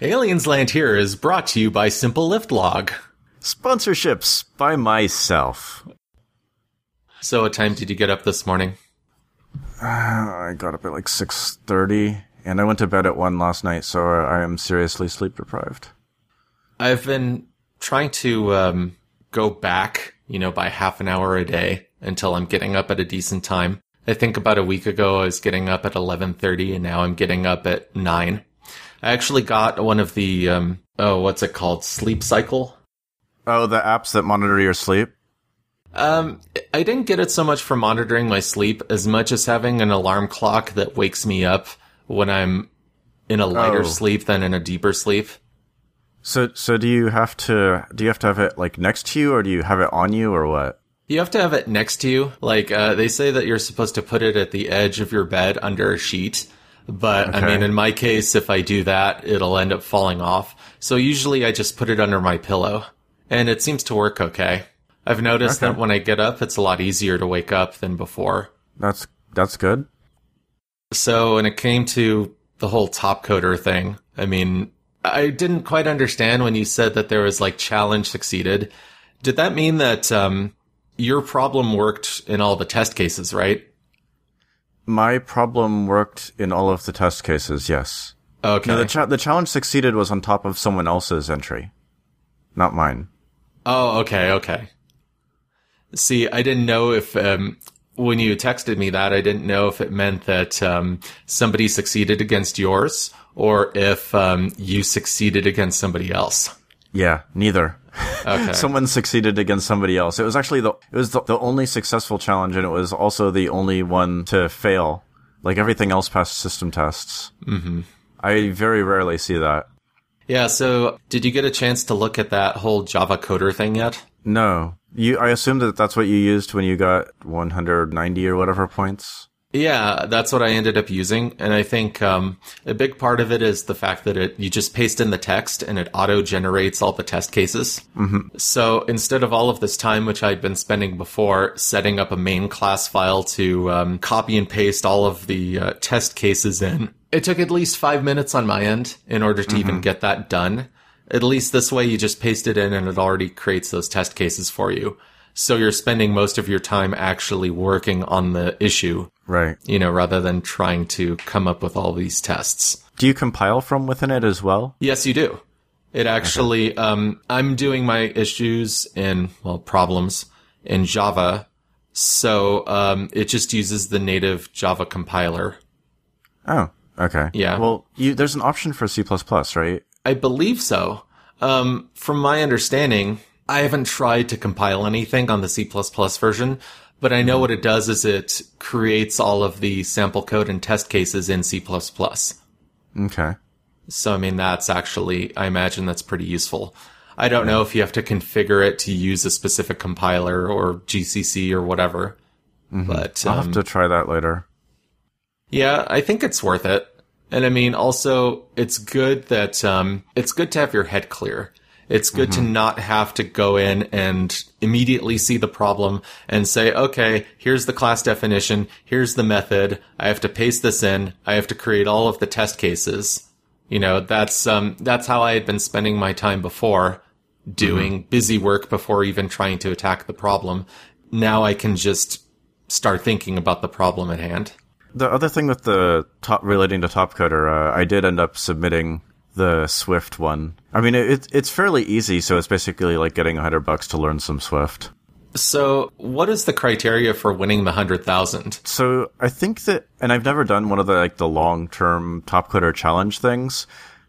Aliens Land Here is brought to you by Simple Lift Log. Sponsorships by myself. So what time did you get up this morning? I got up at like 6:30, and I went to bed at 1 last night, so I am seriously sleep deprived. I've been trying to go back, by half an hour a day until I'm getting up at a decent time. I think about a week ago I was getting up at 11:30, and now I'm getting up at 9. I actually got one of the, what's it called? Sleep Cycle? Oh, the apps that monitor your sleep? I didn't get it so much for monitoring my sleep as much as having an alarm clock that wakes me up when I'm in a lighter sleep than in a deeper sleep. So do you have to have it like next to you, or do you have it on you, or what? You have to have it next to you. Like they say that you're supposed to put it at the edge of your bed under a sheet. But okay. I mean, in my case, if I do that, it'll end up falling off. So usually I just put it under my pillow, and it seems to work okay. I've noticed that when I get up, it's a lot easier to wake up than before. That's good. So when it came to the whole Topcoder thing, I mean, I didn't quite understand when you said that there was like challenge succeeded. Did that mean that your problem worked in all the test cases, right? My problem worked in all of the test cases, yes. Okay. No, the challenge succeeded was on top of someone else's entry, not mine. Oh, okay. See, I didn't know if, when you texted me that, I didn't know if it meant that somebody succeeded against yours, or if you succeeded against somebody else. Yeah, neither. Okay. Someone succeeded against somebody else. It was actually the only successful challenge, and it was also the only one to fail. Like, everything else passed system tests. Mm-hmm. I very rarely see that. Yeah, so did you get a chance to look at that whole Java coder thing yet? No. I assume that that's what you used when you got 190 or whatever points? Yeah, that's what I ended up using. And I think a big part of it is the fact that you just paste in the text and it auto-generates all the test cases. Mm-hmm. So instead of all of this time, which I'd been spending before, setting up a main class file to copy and paste all of the test cases in, it took at least 5 minutes on my end in order to even get that done. At least this way, you just paste it in and it already creates those test cases for you. So you're spending most of your time actually working on the issue. Right. Rather than trying to come up with all these tests. Do you compile from within it as well? Yes, you do. It actually, I'm doing my issues and, problems in Java. So it just uses the native Java compiler. Oh, okay. Yeah. Well, there's an option for C++, right? I believe so. From my understanding, I haven't tried to compile anything on the C++ version, but I know what it does is it creates all of the sample code and test cases in C++. Okay. So, I mean, that's actually, I imagine that's pretty useful. I don't know if you have to configure it to use a specific compiler or GCC or whatever, but I'll have to try that later. Yeah, I think it's worth it. And I mean, also, it's good that, it's good to have your head clear. It's good to not have to go in and immediately see the problem and say, okay, here's the class definition. Here's the method. I have to paste this in. I have to create all of the test cases. That's how I had been spending my time before, doing busy work before even trying to attack the problem. Now I can just start thinking about the problem at hand. The other thing with the relating to Topcoder, I did end up submitting the Swift one. I mean, it's fairly easy, so it's basically like getting $100 to learn some Swift. So what is the criteria for winning the 100,000? So I think that, and I've never done one of the long-term Topcoder challenge things,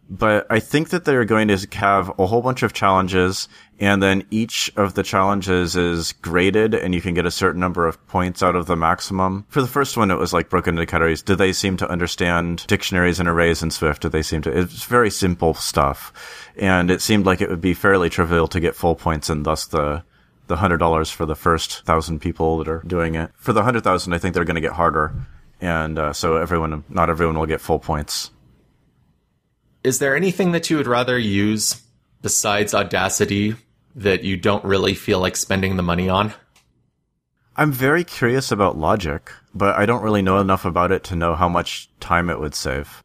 but I think that they're going to have a whole bunch of challenges, and then each of the challenges is graded, and you can get a certain number of points out of the maximum. For the first one, it was like broken into categories. Do they seem to understand dictionaries and arrays in Swift? It's very simple stuff. And it seemed like it would be fairly trivial to get full points, and thus the $100 for the first 1,000 people that are doing it. For the 100,000, I think they're going to get harder. And so not everyone will get full points. Is there anything that you would rather use besides Audacity that you don't really feel like spending the money on? I'm very curious about Logic, but I don't really know enough about it to know how much time it would save.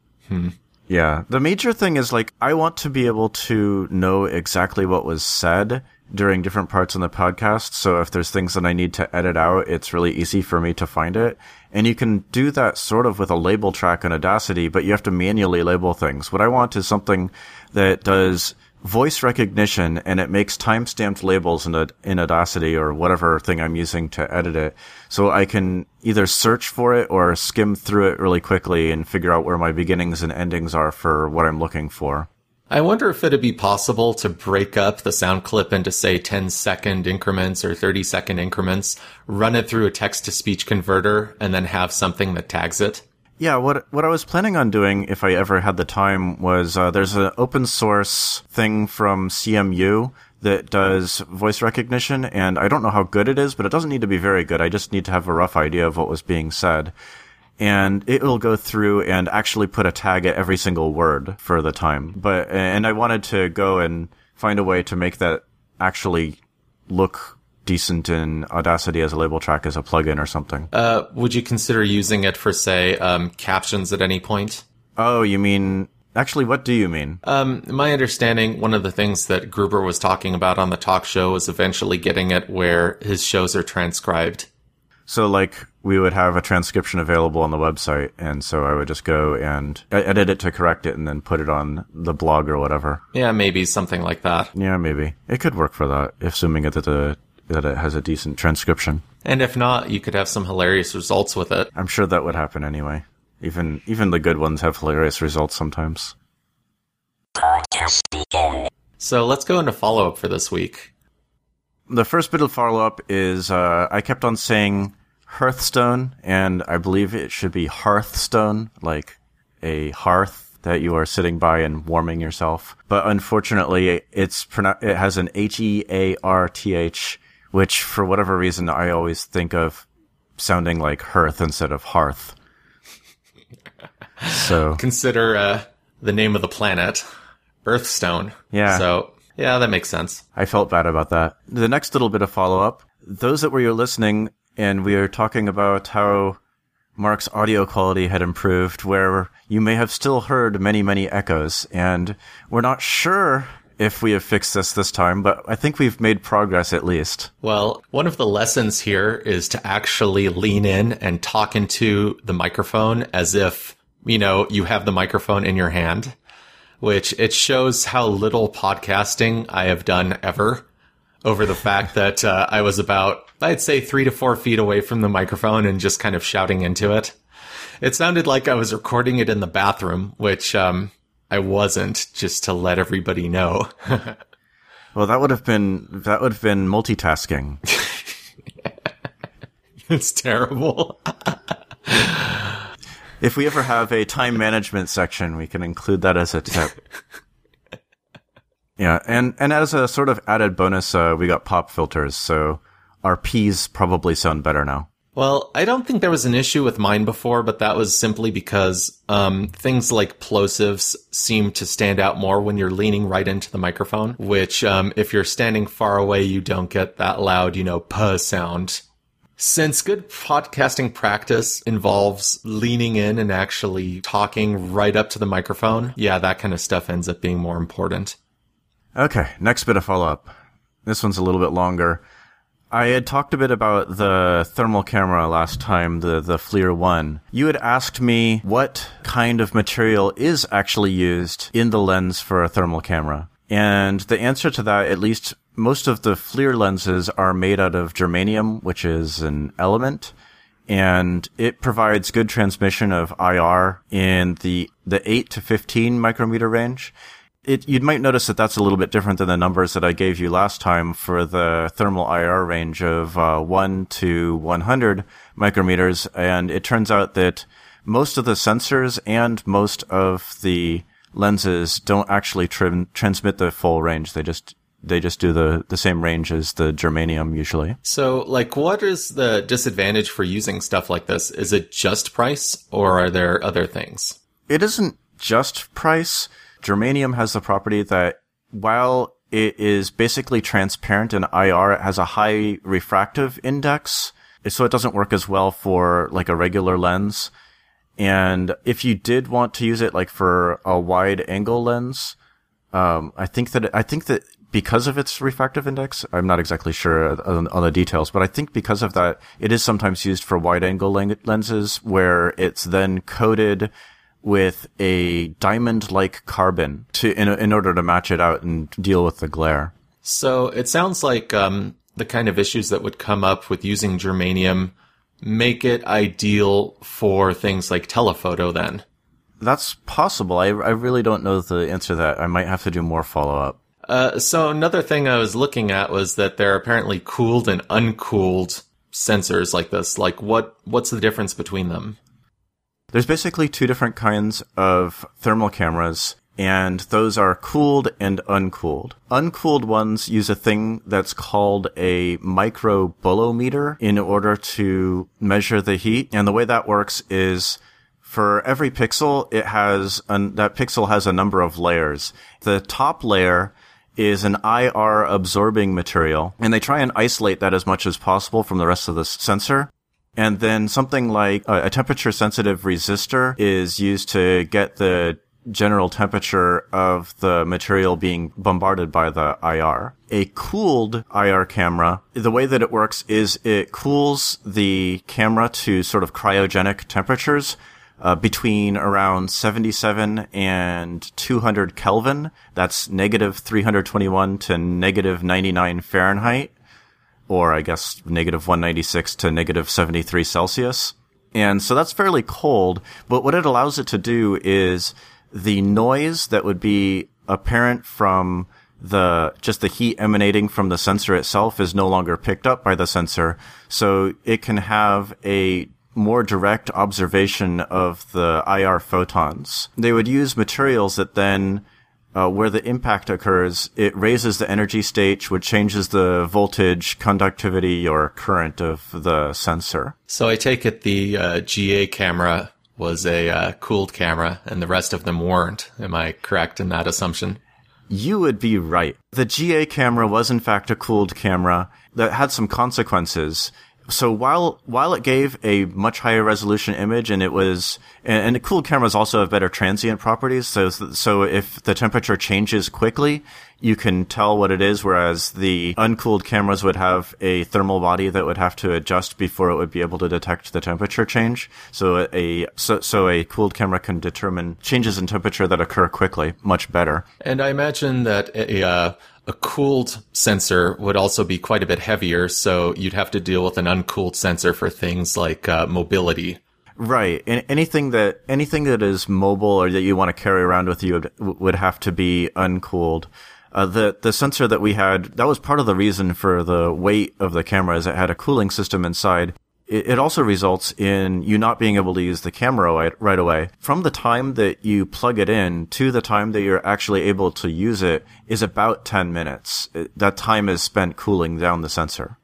Yeah. The major thing is, like, I want to be able to know exactly what was said during different parts in the podcast. So if there's things that I need to edit out, it's really easy for me to find it. And you can do that sort of with a label track in Audacity, but you have to manually label things. What I want is something that does voice recognition, and it makes timestamped labels in Audacity or whatever thing I'm using to edit it. So I can either search for it or skim through it really quickly and figure out where my beginnings and endings are for what I'm looking for. I wonder if it'd be possible to break up the sound clip into, say, 10-second increments or 30-second increments, run it through a text-to-speech converter, and then have something that tags it. Yeah, what I was planning on doing, if I ever had the time, was there's an open source thing from CMU that does voice recognition, and I don't know how good it is, but it doesn't need to be very good. I just need to have a rough idea of what was being said. And it will go through and actually put a tag at every single word for the time. And I wanted to go and find a way to make that actually look decent in Audacity as a label track, as a plugin or something. Would you consider using it for, say, captions at any point? Oh, you mean... Actually, what do you mean? My understanding, one of the things that Gruber was talking about on the talk show was eventually getting it where his shows are transcribed. So, like, we would have a transcription available on the website, and so I would just go and edit it to correct it and then put it on the blog or whatever. Yeah, maybe something like that. Yeah, maybe. It could work for that, assuming that it has a decent transcription. And if not, you could have some hilarious results with it. I'm sure that would happen anyway. Even the good ones have hilarious results sometimes. So let's go into follow-up for this week. The first bit of follow-up is I kept on saying Hearthstone, and I believe it should be Hearthstone, like a hearth that you are sitting by and warming yourself. But unfortunately, it has an H-E-A-R-T-H, which for whatever reason I always think of sounding like hearth instead of hearth. So consider the name of the planet, Earthstone. Yeah. So yeah, that makes sense. I felt bad about that. The next little bit of follow-up. Those that were listening, and we are talking about how Mark's audio quality had improved, where you may have still heard many, many echoes. And we're not sure if we have fixed this time, but I think we've made progress at least. Well, one of the lessons here is to actually lean in and talk into the microphone as if, you know, you have the microphone in your hand, which it shows how little podcasting I have done ever over the fact that I was about, I'd say, 3 to 4 feet away from the microphone and just kind of shouting into it. It sounded like I was recording it in the bathroom, which I wasn't, just to let everybody know. Well, that would have been multitasking. It's terrible. If we ever have a time management section, we can include that as a tip. Yeah, and as a sort of added bonus, we got pop filters, so our P's probably sound better now. Well, I don't think there was an issue with mine before, but that was simply because things like plosives seem to stand out more when you're leaning right into the microphone, which if you're standing far away, you don't get that loud, puh sound. Since good podcasting practice involves leaning in and actually talking right up to the microphone, yeah, that kind of stuff ends up being more important. Okay, next bit of follow-up. This one's a little bit longer. I had talked a bit about the thermal camera last time, the FLIR 1. You had asked me what kind of material is actually used in the lens for a thermal camera. And the answer to that, at least... most of the FLIR lenses are made out of germanium, which is an element, and it provides good transmission of IR in the 8 to 15 micrometer range. You might notice that that's a little bit different than the numbers that I gave you last time for the thermal IR range of 1 to 100 micrometers, and it turns out that most of the sensors and most of the lenses don't actually transmit the full range. They just do the same range as the germanium usually. So, like, what is the disadvantage for using stuff like this? Is it just price, or are there other things? It isn't just price. Germanium has the property that while it is basically transparent in IR, it has a high refractive index, so it doesn't work as well for, like, a regular lens. And if you did want to use it like for a wide angle lens, I think that because of its refractive index, I'm not exactly sure on the details, but I think because of that, it is sometimes used for wide angle lenses where it's then coated with a diamond-like carbon in order to match it out and deal with the glare. So it sounds like the kind of issues that would come up with using germanium make it ideal for things like telephoto then. That's possible. I really don't know the answer to that. I might have to do more follow-up. So another thing I was looking at was that there are apparently cooled and uncooled sensors like this. Like, what's the difference between them? There's basically two different kinds of thermal cameras, and those are cooled and uncooled. Uncooled ones use a thing that's called a microbolometer in order to measure the heat. And the way that works is for every pixel, that pixel has a number of layers. The top layer is an IR absorbing material, and they try and isolate that as much as possible from the rest of the sensor. And then something like a temperature-sensitive resistor is used to get the general temperature of the material being bombarded by the IR. A cooled IR camera, the way that it works is it cools the camera to sort of cryogenic temperatures between around 77 and 200 Kelvin. That's negative 321 to negative 99 Fahrenheit. Or I guess negative 196 to negative 73 Celsius. And so that's fairly cold, but what it allows it to do is the noise that would be apparent from just the heat emanating from the sensor itself is no longer picked up by the sensor. So it can have a more direct observation of the IR photons. They would use materials that then where the impact occurs, it raises the energy state, which changes the voltage, conductivity, or current of the sensor. So I take it the GA camera was a cooled camera, and the rest of them weren't. Am I correct in that assumption? You would be right. The GA camera was, in fact, a cooled camera that had some consequences. So while it gave a much higher resolution image, and cooled cameras also have better transient properties. So if the temperature changes quickly, you can tell what it is. Whereas the uncooled cameras would have a thermal body that would have to adjust before it would be able to detect the temperature change. So a cooled camera can determine changes in temperature that occur quickly much better. And I imagine that a cooled sensor would also be quite a bit heavier, so you'd have to deal with an uncooled sensor for things like mobility. Right. And anything that is mobile or that you want to carry around with you would have to be uncooled. The sensor that we had, that was part of the reason for the weight of the camera, is it had a cooling system inside. It also results in you not being able to use the camera right away. From the time that you plug it in to the time that you're actually able to use it is about 10 minutes. That time is spent cooling down the sensor.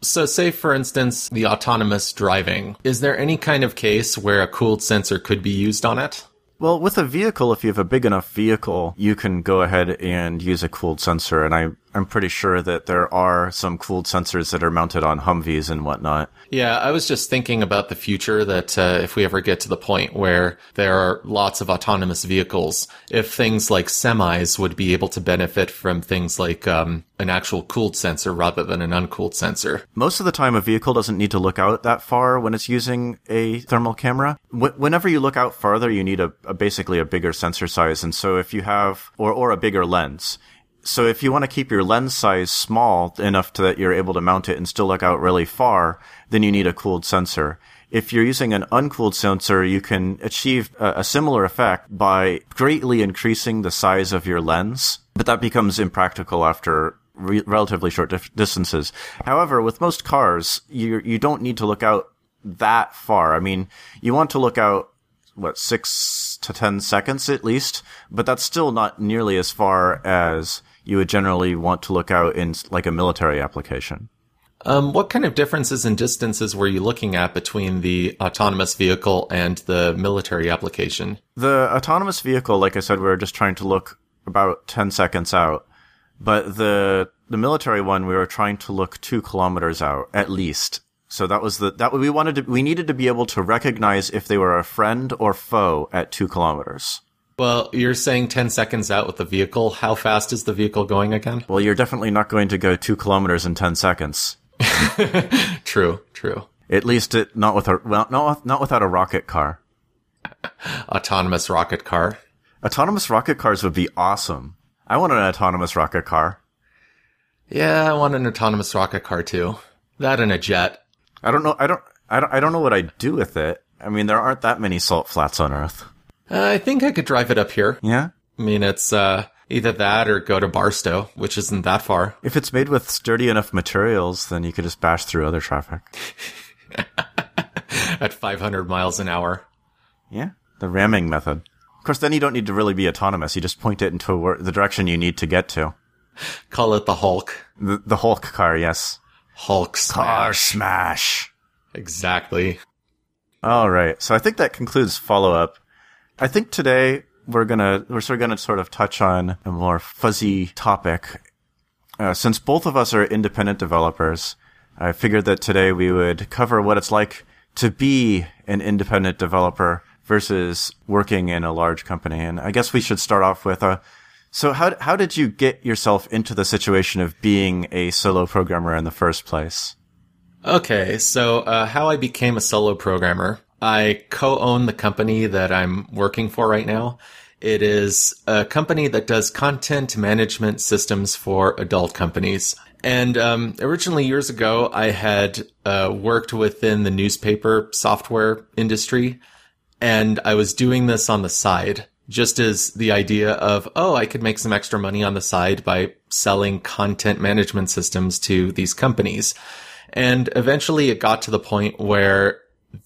So say, for instance, the autonomous driving. Is there any kind of case where a cooled sensor could be used on it? Well, with a vehicle, if you have a big enough vehicle, you can go ahead and use a cooled sensor. And I'm pretty sure that there are some cooled sensors that are mounted on Humvees and whatnot. Yeah, I was just thinking about the future that if we ever get to the point where there are lots of autonomous vehicles, if things like semis would be able to benefit from things like an actual cooled sensor rather than an uncooled sensor. Most of the time, a vehicle doesn't need to look out that far when it's using a thermal camera. Whenever you look out farther, you need basically a bigger sensor size. And so if you have, or a bigger lens. So if you want to keep your lens size small enough that you're able to mount it and still look out really far, then you need a cooled sensor. If you're using an uncooled sensor, you can achieve a similar effect by greatly increasing the size of your lens, but that becomes impractical after relatively short distances. However, with most cars, you don't need to look out that far. I mean, you want to look out, 6 to 10 seconds at least, but that's still not nearly as far as you would generally want to look out in like a military application. What kind of differences in distances were you looking at between the autonomous vehicle and the military application? The autonomous vehicle, like I said, we were just trying to look about 10 seconds out, but the military one, we were trying to look 2 kilometers out at least. So that was we needed to be able to recognize if they were a friend or foe at 2 kilometers. Well, you're saying 10 seconds out with the vehicle. How fast is the vehicle going again? Well, you're definitely not going to go 2 kilometers in 10 seconds. True. At least not without a rocket car. Autonomous rocket car. Autonomous rocket cars would be awesome. I want an autonomous rocket car. Yeah, I want an autonomous rocket car too. That and a jet. I don't know what I'd do with it. I mean, there aren't that many salt flats on Earth. I think I could drive it up here. Yeah? I mean, it's either that or go to Barstow, which isn't that far. If it's made with sturdy enough materials, then you could just bash through other traffic. At 500 miles an hour. Yeah, the ramming method. Of course, then you don't need to really be autonomous. You just point it into the direction you need to get to. Call it the Hulk. The Hulk car, yes. Hulk smash. Car smash. Exactly. All right. So I think that concludes follow-up. I think today we're sort of touch on a more fuzzy topic. Since both of us are independent developers, I figured that today we would cover what it's like to be an independent developer versus working in a large company. And I guess we should start off with so how did you get yourself into the situation of being a solo programmer in the first place? Okay, so how I became a solo programmer. I co-own the company that I'm working for right now. It is a company that does content management systems for adult companies. And originally, years ago, I had worked within the newspaper software industry, and I was doing this on the side. Just as the idea of, I could make some extra money on the side by selling content management systems to these companies. And eventually it got to the point where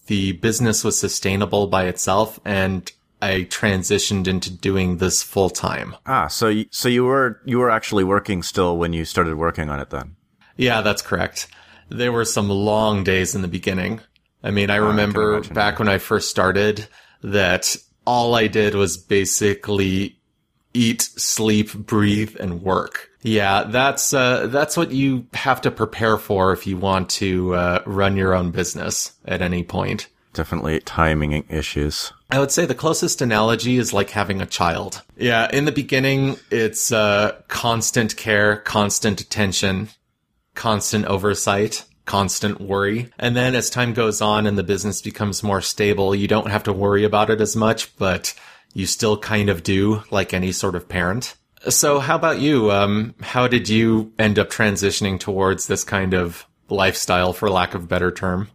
the business was sustainable by itself, and I transitioned into doing this full time. So you were actually working still when you started working on it then? Yeah, that's correct. There were some long days in the beginning. I mean, I remember back when I first started that all I did was basically eat, sleep, breathe, and work. Yeah, that's what you have to prepare for if you want to run your own business at any point. Definitely timing issues. I would say the closest analogy is like having a child. Yeah, in the beginning, it's constant care, constant attention, constant oversight, constant worry. And then as time goes on and the business becomes more stable, you don't have to worry about it as much, but you still kind of do, like any sort of parent. So how about you? How did you end up transitioning towards this kind of lifestyle, for lack of a better term?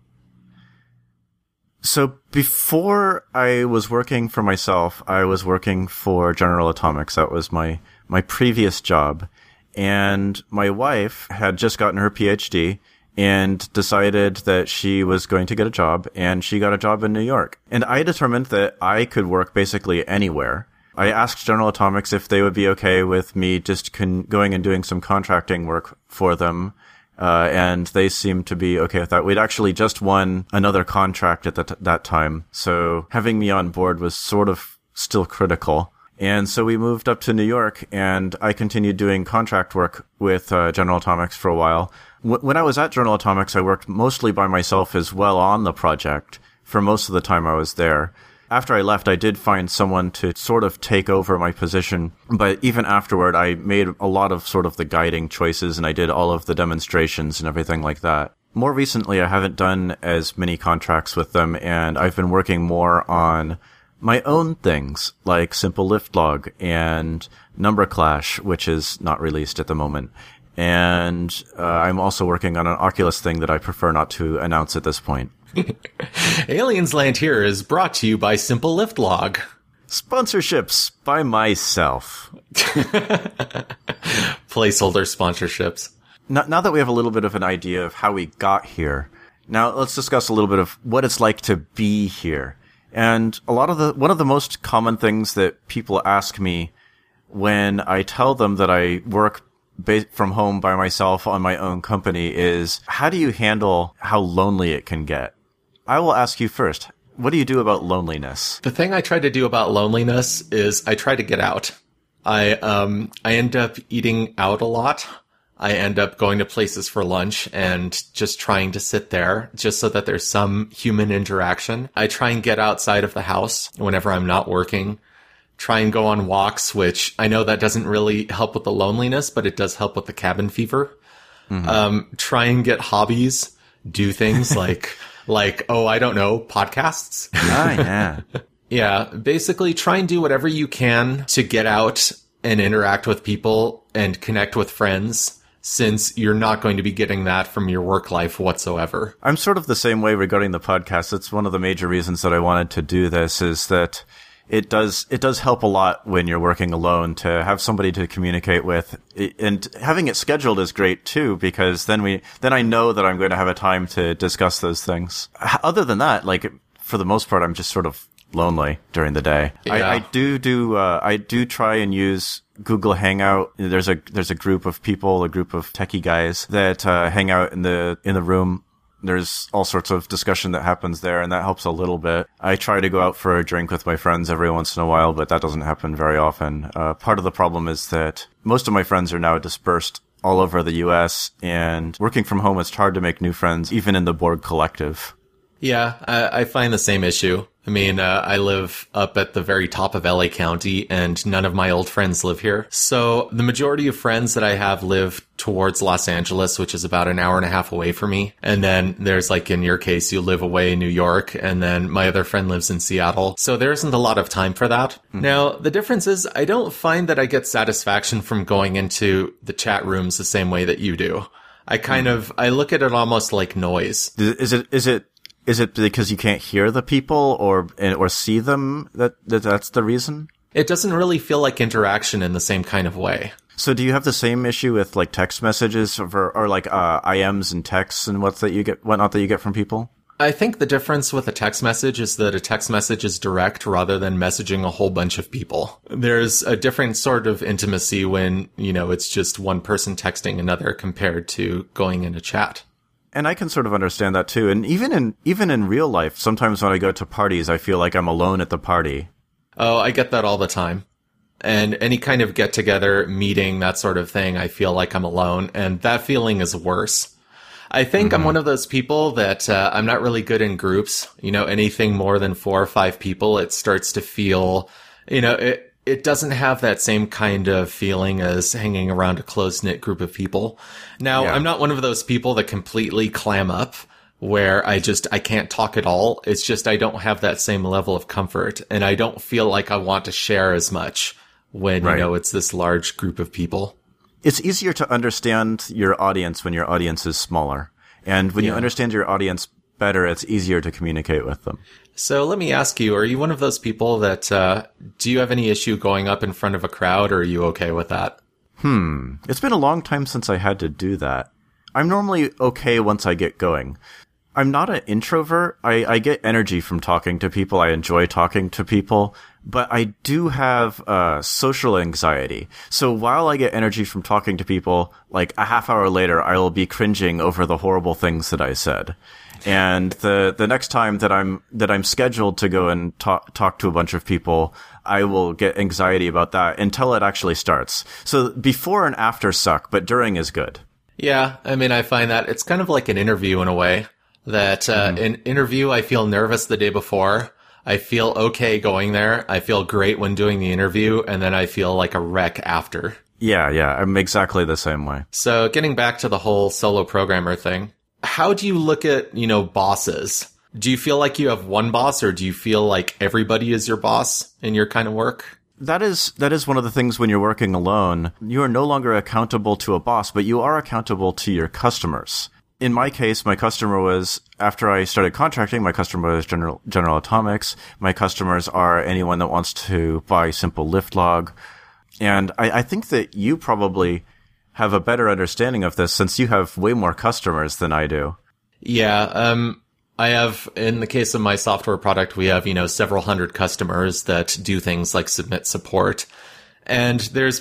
So before I was working for myself, I was working for General Atomics. That was my previous job. And my wife had just gotten her PhD and decided that she was going to get a job, and she got a job in New York. And I determined that I could work basically anywhere. I asked General Atomics if they would be okay with me just going and doing some contracting work for them, and they seemed to be okay with that. We'd actually just won another contract at that time, so having me on board was sort of still critical. And so we moved up to New York, and I continued doing contract work with General Atomics for a while. When I was at General Atomics, I worked mostly by myself as well on the project for most of the time I was there. After I left, I did find someone to sort of take over my position, but even afterward, I made a lot of sort of the guiding choices, and I did all of the demonstrations and everything like that. More recently, I haven't done as many contracts with them, and I've been working more on my own things like Simple Lift Log and Number Clash, which is not released at the moment. And I'm also working on an Oculus thing that I prefer not to announce at this point. Aliens Land Here is brought to you by Simple Lift Log. Sponsorships by myself. Placeholder sponsorships. Now that we have a little bit of an idea of how we got here, now let's discuss a little bit of what it's like to be here. And one of the most common things that people ask me when I tell them that I work from home by myself on my own company is, how do you handle how lonely it can get? I will ask you first, what do you do about loneliness? The thing I try to do about loneliness is I try to get out. I end up eating out a lot. I end up going to places for lunch and just trying to sit there just so that there's some human interaction. I try and get outside of the house whenever I'm not working, try and go on walks, which I know that doesn't really help with the loneliness, but it does help with the cabin fever. Mm-hmm. Try and get hobbies, do things like, oh, I don't know, podcasts. Oh, yeah. Yeah. Basically try and do whatever you can to get out and interact with people and connect with friends, since you're not going to be getting that from your work life whatsoever. I'm sort of the same way regarding the podcast. It's one of the major reasons that I wanted to do this, is that it does help a lot when you're working alone to have somebody to communicate with. And having it scheduled is great too, because then I know that I'm going to have a time to discuss those things. Other than that, like, for the most part, I'm just sort of lonely during the day. Yeah. I do try and use Google Hangout. There's a group of people, a group of techie guys that hang out in the room. There's all sorts of discussion that happens there, and that helps a little bit. I try to go out for a drink with my friends every once in a while, but that doesn't happen very often. Part of the problem is that most of my friends are now dispersed all over the US, and working from home, it's hard to make new friends, even in the Borg Collective. Yeah, I find the same issue. I mean, I live up at the very top of LA County, and none of my old friends live here. So the majority of friends that I have live towards Los Angeles, which is about an hour and a half away from me. And then there's, like, in your case, you live away in New York, and then my other friend lives in Seattle. So there isn't a lot of time for that. Mm-hmm. Now, the difference is I don't find that I get satisfaction from going into the chat rooms the same way that you do. I kind of, I look at it almost like noise. Is it because you can't hear the people or see them that's the reason? It doesn't really feel like interaction in the same kind of way. So do you have the same issue with, like, text messages or like IMs and texts and whatnot that you get from people? I think the difference with a text message is that a text message is direct rather than messaging a whole bunch of people. There's a different sort of intimacy when, you know, it's just one person texting another compared to going in a chat. And I can sort of understand that too. And even in real life, sometimes when I go to parties, I feel like I'm alone at the party. Oh, I get that all the time. And any kind of get together, meeting, that sort of thing, I feel like I'm alone. And that feeling is worse. I think I'm one of those people that I'm not really good in groups. You know, anything more than 4 or 5 people, it starts to feel, you know, it doesn't have that same kind of feeling as hanging around a close-knit group of people. Now, yeah. I'm not one of those people that completely clam up where I can't talk at all. It's just I don't have that same level of comfort, and I don't feel like I want to share as much when, right, you know, it's this large group of people. It's easier to understand your audience when your audience is smaller. And when, yeah, you understand your audience better, it's easier to communicate with them. So let me ask you, are you one of those people that, do you have any issue going up in front of a crowd, or are you okay with that? It's been a long time since I had to do that. I'm normally okay once I get going. I'm not an introvert. I get energy from talking to people. I enjoy talking to people, but I do have social anxiety. So while I get energy from talking to people, like a half hour later, I will be cringing over the horrible things that I said. And the next time that I'm scheduled to go and talk to a bunch of people, I will get anxiety about that until it actually starts. So before and after suck, but during is good. Yeah, I mean, I find that it's kind of like an interview in a way. That an interview, I feel nervous the day before. I feel okay going there. I feel great when doing the interview, and then I feel like a wreck after. Yeah, I'm exactly the same way. So getting back to the whole solo programmer thing, how do you look at, you know, bosses? Do you feel like you have one boss, or do you feel like everybody is your boss in your kind of work? That is one of the things when you're working alone. You are no longer accountable to a boss, but you are accountable to your customers. In my case, my customer was, after I started contracting, my customer was General Atomics. My customers are anyone that wants to buy Simple Lift Log. And I think that you probably have a better understanding of this, since you have way more customers than I do. Yeah, I have, in the case of my software product, we have, you know, several hundred customers that do things like submit support. And there's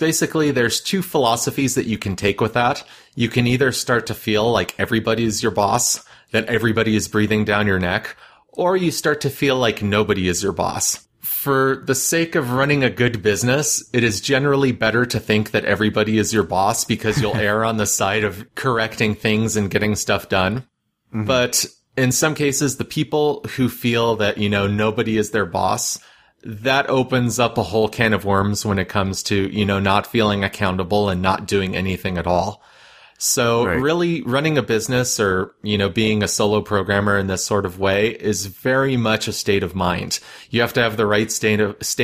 two philosophies that you can take with that. You can either start to feel like everybody is your boss, that everybody is breathing down your neck, or you start to feel like nobody is your boss. for the sake of running a good business, it is generally better to think that everybody is your boss, because you'll err on the side of correcting things and getting stuff done. Mm-hmm. But in some cases, the people who feel that, you know, nobody is their boss, that opens up a whole can of worms when it comes to, you know, not feeling accountable and not doing anything at all. So right. Really running a business or, you know, being a solo programmer in this sort of way is very much a state of mind. You have to have the right state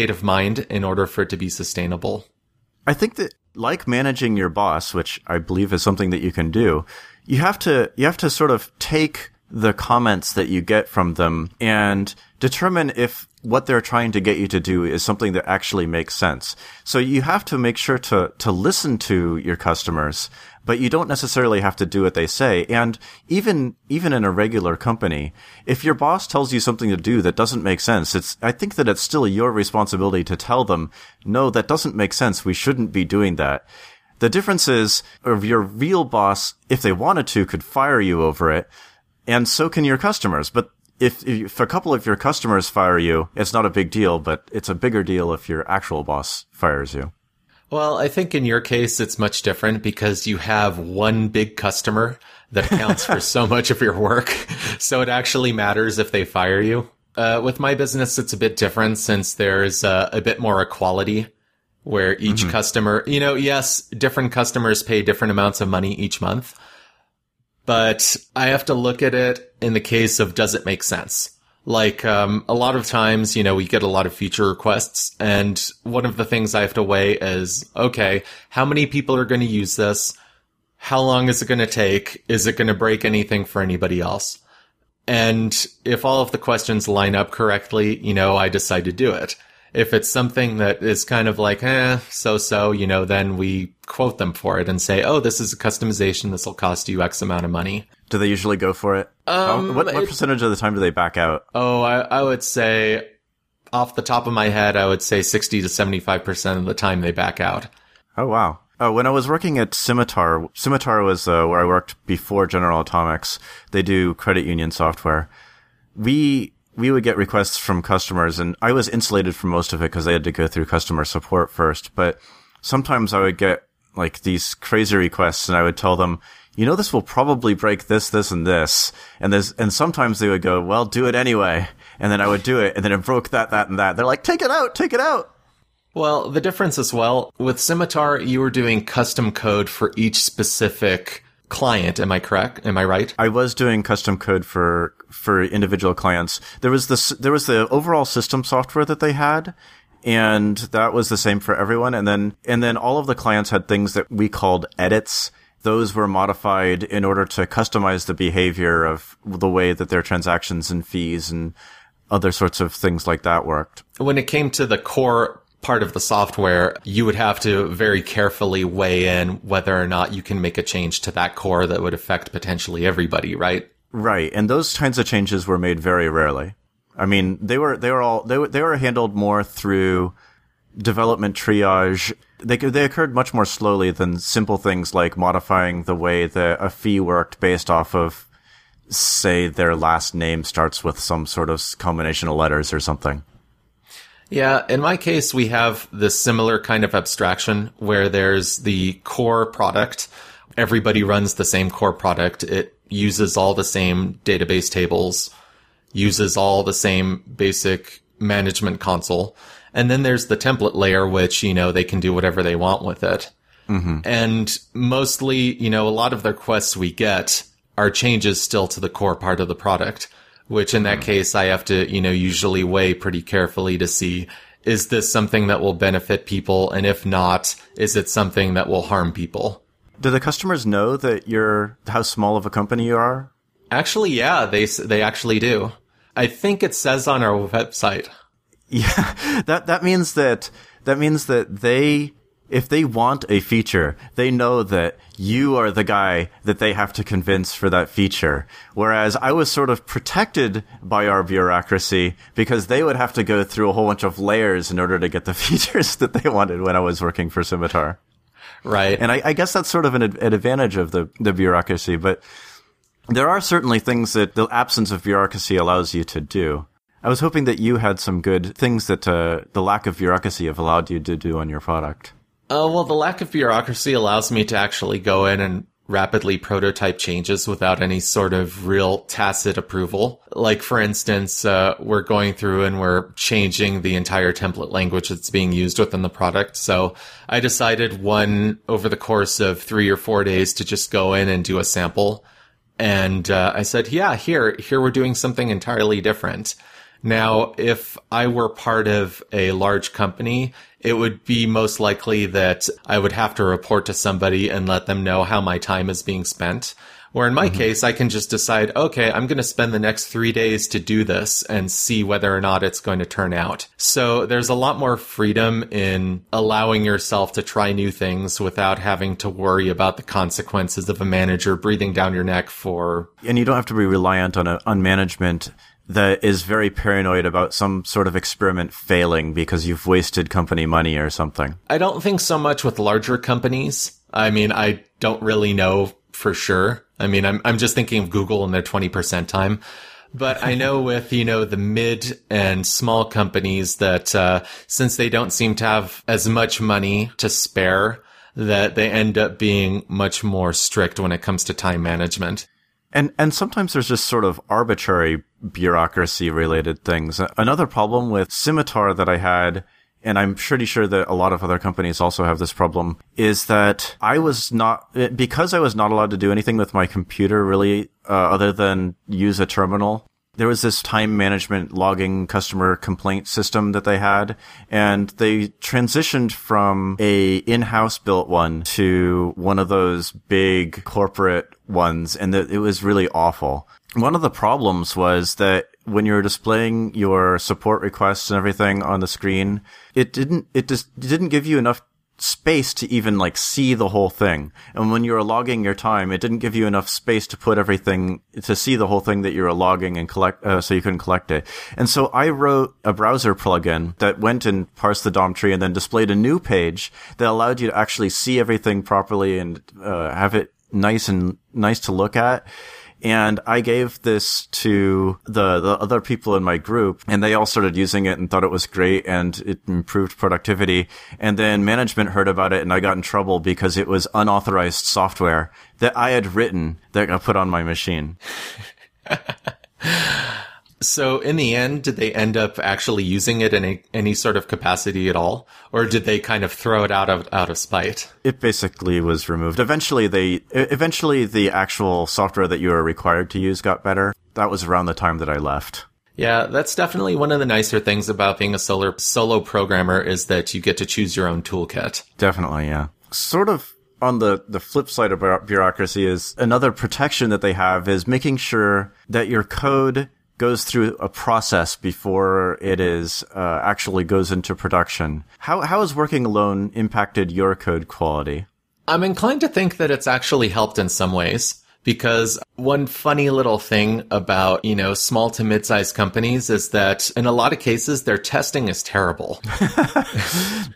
of mind in order for it to be sustainable. I think that, like managing your boss, which I believe is something that you can do, you have to sort of take the comments that you get from them and determine if what they're trying to get you to do is something that actually makes sense. So you have to make sure to listen to your customers, but you don't necessarily have to do what they say. And even in a regular company, if your boss tells you something to do that doesn't make sense, I think that it's still your responsibility to tell them, no, that doesn't make sense. We shouldn't be doing that. The difference is, your real boss, if they wanted to, could fire you over it. And so can your customers. But if a couple of your customers fire you, it's not a big deal, but it's a bigger deal if your actual boss fires you. Well, I think in your case, it's much different because you have one big customer that counts for so much of your work. So it actually matters if they fire you. With my business, it's a bit different since there's a bit more equality where each mm-hmm. customer, you know, yes, different customers pay different amounts of money each month. But I have to look at it in the case of, does it make sense? Like, a lot of times, you know, we get a lot of feature requests. And one of the things I have to weigh is, okay, how many people are going to use this? How long is it going to take? Is it going to break anything for anybody else? And if all of the questions line up correctly, you know, I decide to do it. If it's something that is kind of like, so, you know, then we quote them for it and say, oh, this is a customization. This will cost you X amount of money. Do they usually go for it? What percentage of the time do they back out? Oh, I would say off the top of my head, I would say 60 to 75% of the time they back out. Oh, wow. When I was working at Scimitar was where I worked before General Atomics. They do credit union software. We would get requests from customers, and I was insulated from most of it because they had to go through customer support first. But sometimes I would get like these crazy requests, and I would tell them, you know, this will probably break this, this, and this. And sometimes they would go, well, do it anyway. And then I would do it, and then it broke that, that, and that. They're like, take it out, take it out. Well, the difference as well, with Scimitar, you were doing custom code for each specific client, am I correct? Am I right? I was doing custom code for individual clients. There was the overall system software that they had, and that was the same for everyone. And then all of the clients had things that we called edits. Those were modified in order to customize the behavior of the way that their transactions and fees and other sorts of things like that worked. When it came to the core part of the software, you would have to very carefully weigh in whether or not you can make a change to that core that would affect potentially everybody, right? Right. And those kinds of changes were made very rarely. I mean, they were handled more through development triage. They occurred much more slowly than simple things like modifying the way that a fee worked based off of, say, their last name starts with some sort of combination of letters or something. Yeah, in my case, we have this similar kind of abstraction where there's the core product. Everybody runs the same core product. It uses all the same database tables, uses all the same basic management console. And then there's the template layer, which, you know, they can do whatever they want with it. Mm-hmm. And mostly, you know, a lot of the requests we get are changes still to the core part of the product, which in that case, I have to, you know, usually weigh pretty carefully to see, is this something that will benefit people? And if not, is it something that will harm people? Do the customers know that how small of a company you are? Actually, yeah, they actually do. I think it says on our website. Yeah, that means that they, if they want a feature, they know that you are the guy that they have to convince for that feature. Whereas I was sort of protected by our bureaucracy because they would have to go through a whole bunch of layers in order to get the features that they wanted when I was working for Scimitar. Right. And I guess that's sort of an advantage of the bureaucracy. But there are certainly things that the absence of bureaucracy allows you to do. I was hoping that you had some good things that the lack of bureaucracy have allowed you to do on your product. Well, the lack of bureaucracy allows me to actually go in and rapidly prototype changes without any sort of real tacit approval. Like, for instance, we're going through and we're changing the entire template language that's being used within the product. So I decided over the course of 3 or 4 days to just go in and do a sample. And I said, yeah, here we're doing something entirely different. Now, if I were part of a large company, it would be most likely that I would have to report to somebody and let them know how my time is being spent. Or in my case, I can just decide, okay, I'm going to spend the next 3 days to do this and see whether or not it's going to turn out. So there's a lot more freedom in allowing yourself to try new things without having to worry about the consequences of a manager breathing down your neck for... And you don't have to be reliant on management that is very paranoid about some sort of experiment failing because you've wasted company money or something. I don't think so much with larger companies. I mean, I don't really know for sure. I mean, I'm just thinking of Google and their 20% time. But I know with, the mid and small companies that since they don't seem to have as much money to spare, that they end up being much more strict when it comes to time management. And sometimes there's just sort of arbitrary bureaucracy-related things. Another problem with Scimitar that I had, and I'm pretty sure that a lot of other companies also have this problem, is that because I was not allowed to do anything with my computer really other than use a terminal, there was this time management logging customer complaint system that they had, and they transitioned from a in-house built one to one of those big corporate ones, and it was really awful. One of the problems was that when you were displaying your support requests and everything on the screen, it just didn't give you enough space to even see the whole thing. And when you were logging your time, it didn't give you enough space to put everything, to see the whole thing that you were logging and collect, so you couldn't collect it. And so I wrote a browser plugin that went and parsed the DOM tree and then displayed a new page that allowed you to actually see everything properly and have it nice to look at. And I gave this to the other people in my group, and they all started using it and thought it was great, and it improved productivity. And then management heard about it, and I got in trouble because it was unauthorized software that I had written that I put on my machine. So in the end, did they end up actually using it in any sort of capacity at all? Or did they kind of throw it out of spite? It basically was removed. Eventually the actual software that you were required to use got better. That was around the time that I left. Yeah, that's definitely one of the nicer things about being a solo programmer is that you get to choose your own toolkit. Definitely, yeah. Sort of on the flip side of bureaucracy is another protection that they have is making sure that your code goes through a process before it is actually goes into production. How has working alone impacted your code quality? I'm inclined to think that it's actually helped in some ways, because one funny little thing about, small to mid-sized companies is that in a lot of cases, their testing is terrible.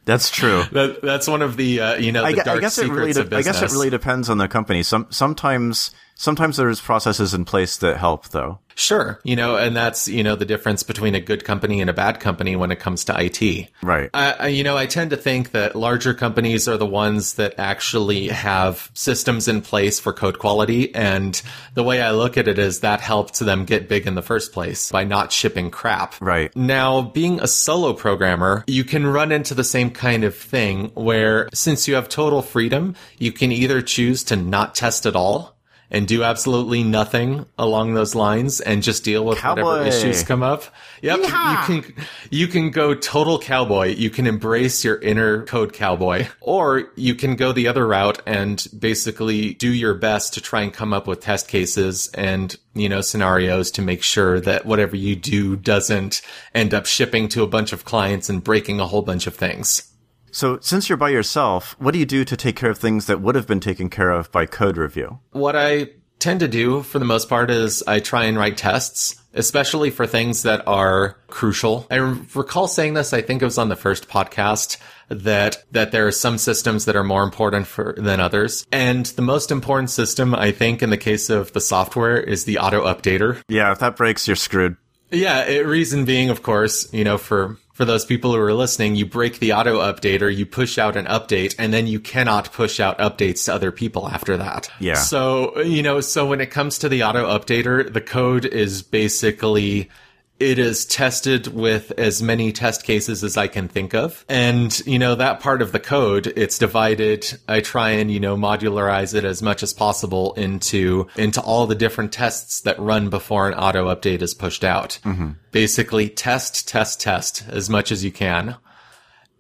That's true. That's one of the, the dark secrets of business. I guess it really depends on the company. Sometimes there's processes in place that help, though. Sure. And that's, the difference between a good company and a bad company when it comes to IT. Right. I tend to think that larger companies are the ones that actually have systems in place for code quality. And the way I look at it is that helped them get big in the first place by not shipping crap. Right. Now, being a solo programmer, you can run into the same kind of thing where since you have total freedom, you can either choose to not test at all and do absolutely nothing along those lines and just deal with whatever issues come up. Yep. Yeehaw! You can go total cowboy. You can embrace your inner code cowboy. Or you can go the other route and basically do your best to try and come up with test cases and, scenarios to make sure that whatever you do doesn't end up shipping to a bunch of clients and breaking a whole bunch of things. So since you're by yourself, what do you do to take care of things that would have been taken care of by code review? What I tend to do for the most part is I try and write tests, especially for things that are crucial. I recall saying this, I think it was on the first podcast, that there are some systems that are more important than others. And the most important system, I think, in the case of the software is the auto-updater. Yeah, if that breaks, you're screwed. Yeah, reason being, of course, you know, for those people who are listening, you break the auto update or you push out an update, and then you cannot push out updates to other people after that. Yeah. So, you know, so when it comes to the auto updater, the code is basically... It is tested with as many test cases as I can think of. And, you know, that part of the code, it's divided. I try and, you know, modularize it as much as possible into all the different tests that run before an auto update is pushed out. Mm-hmm. Basically, test as much as you can.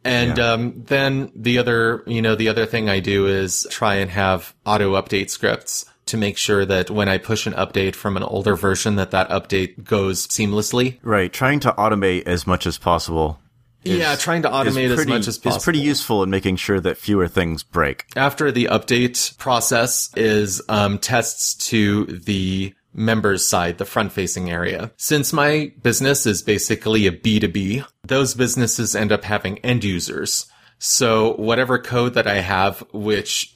And yeah. Then the other thing I do is try and have auto update scripts to make sure that when I push an update from an older version, that update goes seamlessly. Right. Trying to automate as much as possible. Is pretty useful in making sure that fewer things break. After the update process is tests to the members side, the front-facing area. Since my business is basically a B2B, those businesses end up having end users. So whatever code that I have, which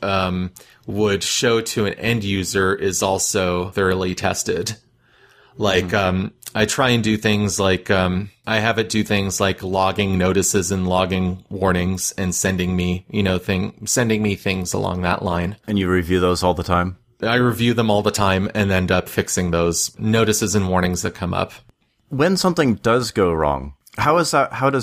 would show to an end user, is also thoroughly tested. Like, I try and do things like, I have it do things like logging notices and logging warnings and sending me things along that line. And you review those all the time? I review them all the time and end up fixing those notices and warnings that come up. When something does go wrong, how does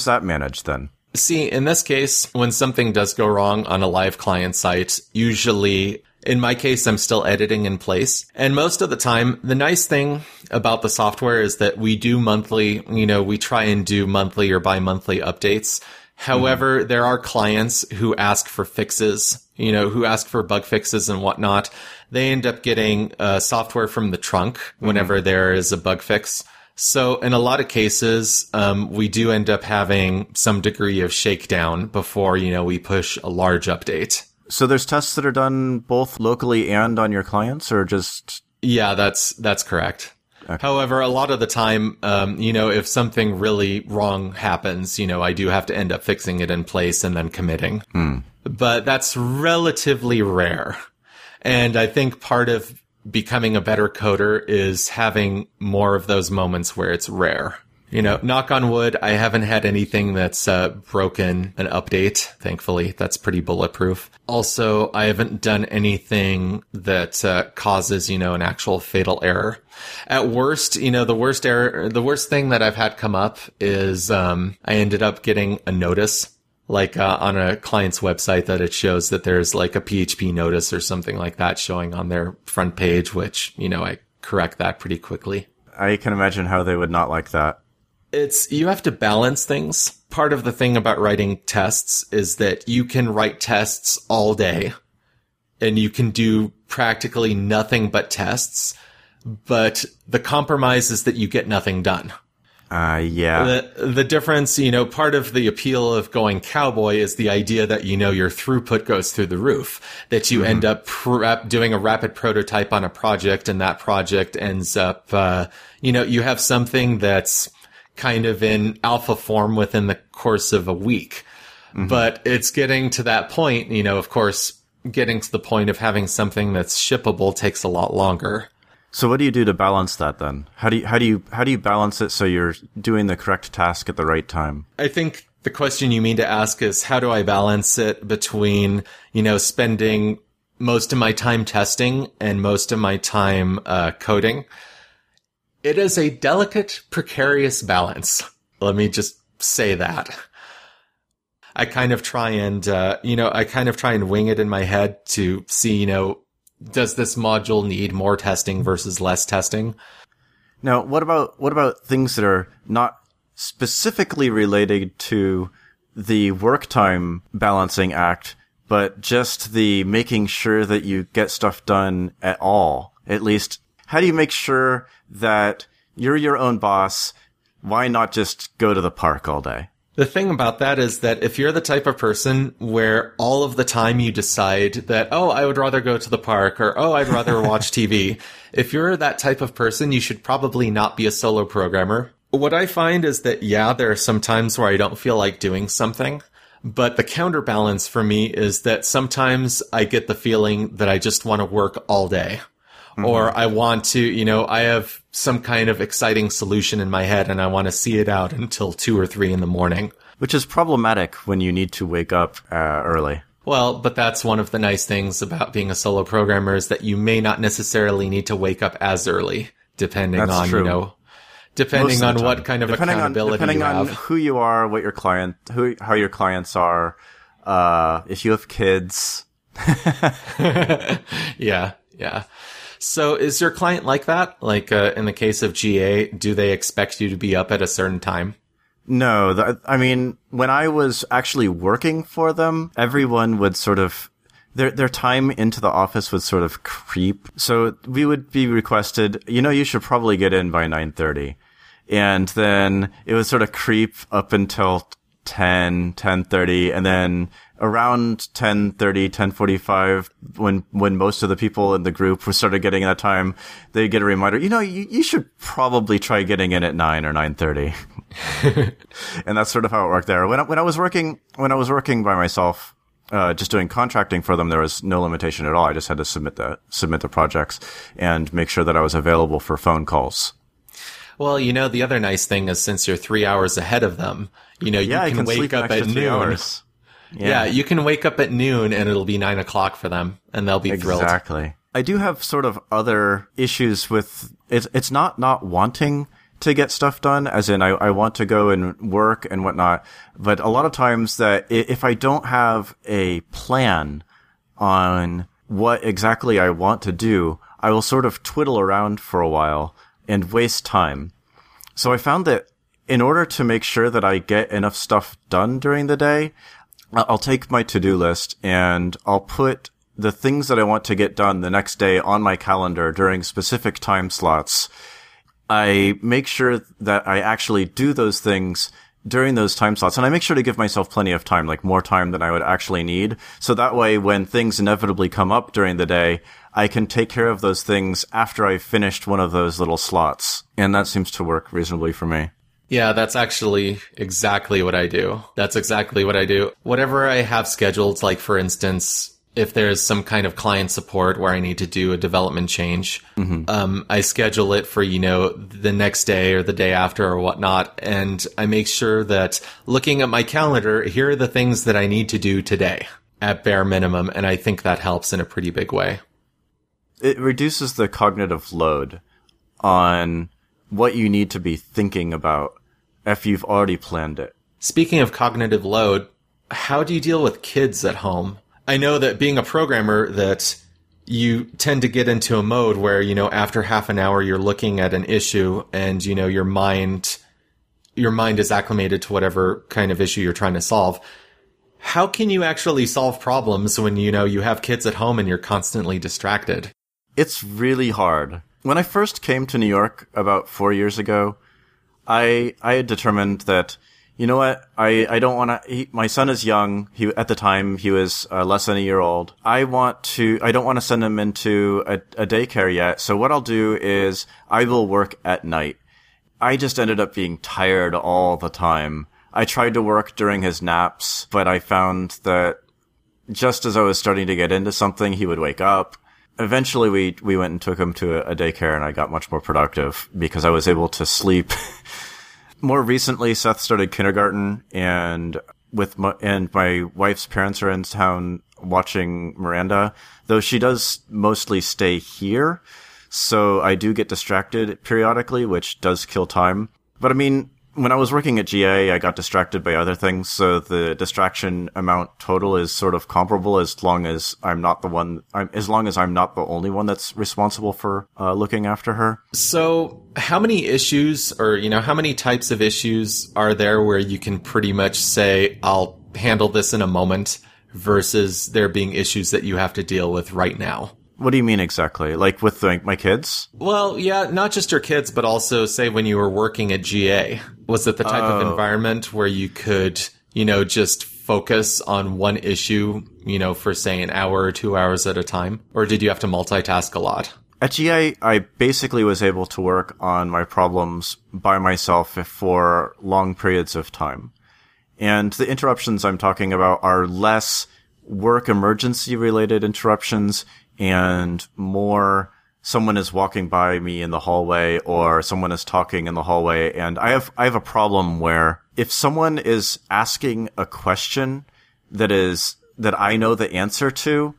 that manage then? See, in this case, when something does go wrong on a live client site, usually, in my case, I'm still editing in place. And most of the time, the nice thing about the software is that we do monthly, you know, we try and do monthly or bi-monthly updates. However, there are clients who ask for fixes, you know, who ask for bug fixes and whatnot. They end up getting software from the trunk whenever there is a bug fix. So in a lot of cases, we do end up having some degree of shakedown before, you know, we push a large update. So there's tests that are done both locally and on your clients, or just... Yeah, that's correct. Okay. However, a lot of the time, you know, if something really wrong happens, you know, I do have to end up fixing it in place and then committing. Mm. But that's relatively rare. And I think part of becoming a better coder is having more of those moments where it's rare. You know, knock on wood, I haven't had anything that's broken an update. Thankfully, that's pretty bulletproof. Also, I haven't done anything that causes, you know, an actual fatal error. At worst, you know, the worst thing that I've had come up is I ended up getting a notice. Like on a client's website that it shows that there's like a PHP notice or something like that showing on their front page, which, you know, I correct that pretty quickly. I can imagine how they would not like that. You have to balance things. Part of the thing about writing tests is that you can write tests all day and you can do practically nothing but tests, but the compromise is that you get nothing done. Yeah. The difference, you know, part of the appeal of going cowboy is the idea that, you know, your throughput goes through the roof, that you end up doing a rapid prototype on a project, and that project ends up, you know, you have something that's kind of in alpha form within the course of a week. Mm-hmm. But it's getting to that point, you know, of course, getting to the point of having something that's shippable takes a lot longer. So what do you do to balance that then? How do you balance it so you're doing the correct task at the right time? I think the question you mean to ask is, how do I balance it between, you know, spending most of my time testing and most of my time coding? It is a delicate, precarious balance. Let me just say that. I kind of try and wing it in my head to see, you know, does this module need more testing versus less testing? Now, what about things that are not specifically related to the work time balancing act, but just the making sure that you get stuff done at all? At least, how do you make sure that you're your own boss? Why not just go to the park all day? The thing about that is that if you're the type of person where all of the time you decide that, oh, I would rather go to the park, or, oh, I'd rather watch TV, if you're that type of person, you should probably not be a solo programmer. What I find is that, yeah, there are some times where I don't feel like doing something, but the counterbalance for me is that sometimes I get the feeling that I just want to work all day. or I want to, you know, I have some kind of exciting solution in my head and I want to see it out until 2 or 3 in the morning. Which is problematic when you need to wake up early. Well, but that's one of the nice things about being a solo programmer is that you may not necessarily need to wake up as early, depending on, you know, depending on what kind of accountability you have. Depending on who you are, what your client, who, how your clients are, if you have kids. Yeah, yeah. So is your client like that? Like, in the case of GA, do they expect you to be up at a certain time? No, I mean, when I was actually working for them, everyone would sort of, their time into the office would sort of creep. So we would be requested, you know, you should probably get in by 9:30. And then it would sort of creep up until 10:30, and then around 10:30, 10:45, when most of the people in the group were sort of getting that time, they get a reminder, you know, you should probably try getting in at 9 or 9:30. And that's sort of how it worked there. When I was working by myself, just doing contracting for them, there was no limitation at all. I just had to submit the projects and make sure that I was available for phone calls. Well, you know, the other nice thing is since you're 3 hours ahead of them, you know, you can wake up at noon. Yeah, you can wake up at noon and it'll be 9 o'clock for them and they'll be thrilled. Exactly. I do have sort of other issues with it's not wanting to get stuff done, as in I want to go and work and whatnot. But a lot of times that if I don't have a plan on what exactly I want to do, I will sort of twiddle around for a while and waste time. So I found that in order to make sure that I get enough stuff done during the day, I'll take my to-do list and I'll put the things that I want to get done the next day on my calendar during specific time slots. I make sure that I actually do those things during those time slots, and I make sure to give myself plenty of time, like more time than I would actually need. So that way, when things inevitably come up during the day, I can take care of those things after I've finished one of those little slots. And that seems to work reasonably for me. Yeah, that's actually exactly what I do. Whatever I have scheduled, like for instance, if there's some kind of client support where I need to do a development change, I schedule it for, you know, the next day or the day after or whatnot. And I make sure that looking at my calendar, here are the things that I need to do today at bare minimum. And I think that helps in a pretty big way. It reduces the cognitive load on what you need to be thinking about if you've already planned it. Speaking of cognitive load, how do you deal with kids at home? I know that being a programmer that you tend to get into a mode where, you know, after half an hour, you're looking at an issue and, you know, your mind is acclimated to whatever kind of issue you're trying to solve. How can you actually solve problems when, you know, you have kids at home and you're constantly distracted? It's really hard. When I first came to New York about 4 years ago, I had determined that, you know what? I don't want to. My son is young. At the time, he was less than a year old. I don't want to send him into a daycare yet. So what I'll do is I will work at night. I just ended up being tired all the time. I tried to work during his naps, but I found that just as I was starting to get into something, he would wake up. Eventually, we went and took him to a daycare, and I got much more productive because I was able to sleep. More recently, Seth started kindergarten, and my wife's parents are in town watching Miranda, though she does mostly stay here. So I do get distracted periodically, which does kill time. But I mean, when I was working at GA, I got distracted by other things. So the distraction amount total is sort of comparable as long as I'm not the only one that's responsible for looking after her. So how many issues or, you know, how many types of issues are there where you can pretty much say, I'll handle this in a moment versus there being issues that you have to deal with right now? What do you mean exactly? Like with my kids? Well, yeah, not just your kids, but also say when you were working at GA. Was it the type of environment where you could, you know, just focus on one issue, you know, for say an hour or 2 hours at a time? Or did you have to multitask a lot? At GA, I basically was able to work on my problems by myself for long periods of time. And the interruptions I'm talking about are less work emergency related interruptions and more someone is walking by me in the hallway or someone is talking in the hallway. And I have a problem where if someone is asking a question that I know the answer to,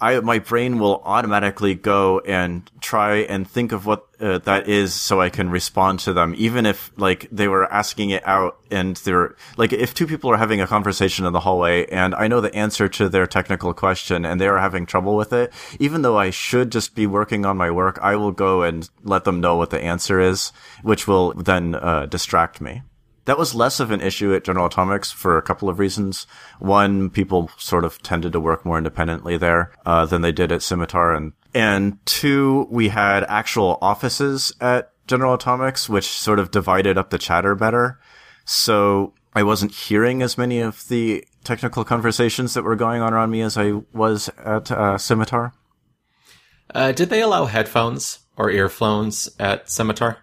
my brain will automatically go and try and think of what that is so I can respond to them. Even if, like, they were asking it out and they're, like, if two people are having a conversation in the hallway and I know the answer to their technical question and they're having trouble with it, even though I should just be working on my work, I will go and let them know what the answer is, which will then distract me. That was less of an issue at General Atomics for a couple of reasons. One, people sort of tended to work more independently there than they did at Scimitar. And two, we had actual offices at General Atomics, which sort of divided up the chatter better. So I wasn't hearing as many of the technical conversations that were going on around me as I was at Scimitar. Did they allow headphones or earphones at Scimitar?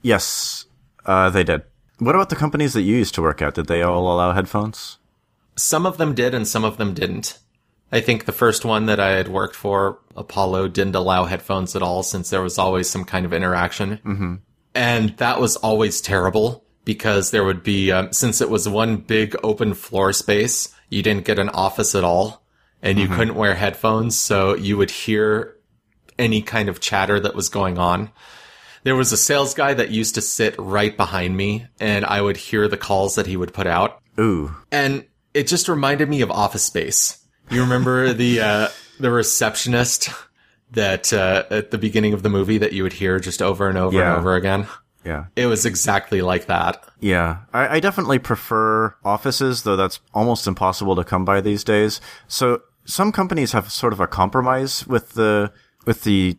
Yes, they did. What about the companies that you used to work at? Did they all allow headphones? Some of them did and some of them didn't. I think the first one that I had worked for, Apollo, didn't allow headphones at all since there was always some kind of interaction. Mm-hmm. And that was always terrible because there would be, since it was one big open floor space, you didn't get an office at all and you couldn't wear headphones. So you would hear any kind of chatter that was going on. There was a sales guy that used to sit right behind me, and I would hear the calls that he would put out. Ooh. And it just reminded me of Office Space. You remember the receptionist that at the beginning of the movie that you would hear just over and over and over again? Yeah. It was exactly like that. Yeah. I definitely prefer offices, though that's almost impossible to come by these days. So some companies have sort of a compromise with the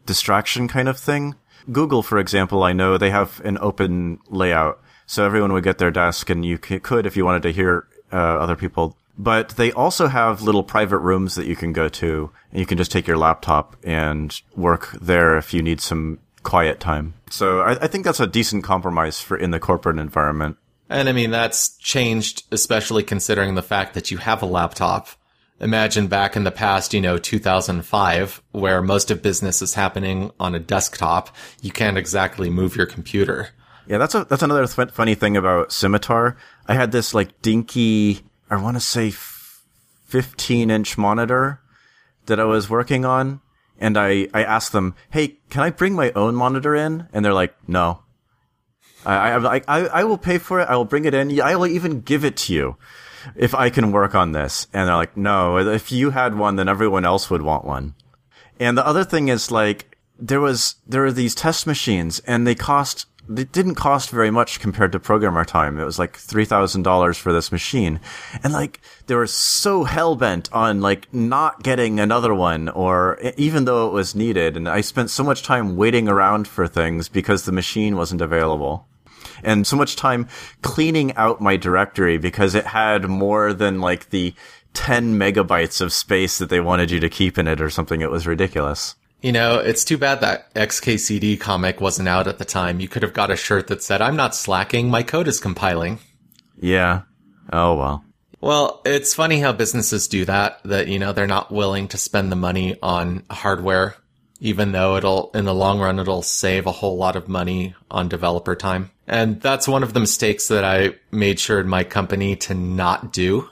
distraction kind of thing. Google, for example, I know they have an open layout, so everyone would get their desk, and you could if you wanted to hear other people. But they also have little private rooms that you can go to, and you can just take your laptop and work there if you need some quiet time. So I think that's a decent compromise for in the corporate environment. And I mean, that's changed, especially considering the fact that you have a laptop. Imagine back in the past, 2005, where most of business is happening on a desktop. You can't exactly move your computer. Yeah, that's another funny thing about Scimitar. I had this like dinky, I want to say 15-inch monitor that I was working on. And I asked them, hey, can I bring my own monitor in? And they're like, no. I will pay for it. I will bring it in. I will even give it to you if I can work on this. And they're like, no, if you had one, then everyone else would want one. And the other thing is, like, there were these test machines, and they didn't cost very much compared to programmer time. It was like $3,000 for this machine. And like, they were so hell-bent on like not getting another one, or even though it was needed. And I spent so much time waiting around for things because the machine wasn't available. And so much time cleaning out my directory because it had more than like the 10 megabytes of space that they wanted you to keep in it or something. It was ridiculous. It's too bad that XKCD comic wasn't out at the time. You could have got a shirt that said, I'm not slacking, my code is compiling. Yeah. Oh, well. Well, it's funny how businesses do that, they're not willing to spend the money on hardware, even though in the long run, it'll save a whole lot of money on developer time. And that's one of the mistakes that I made sure in my company to not do,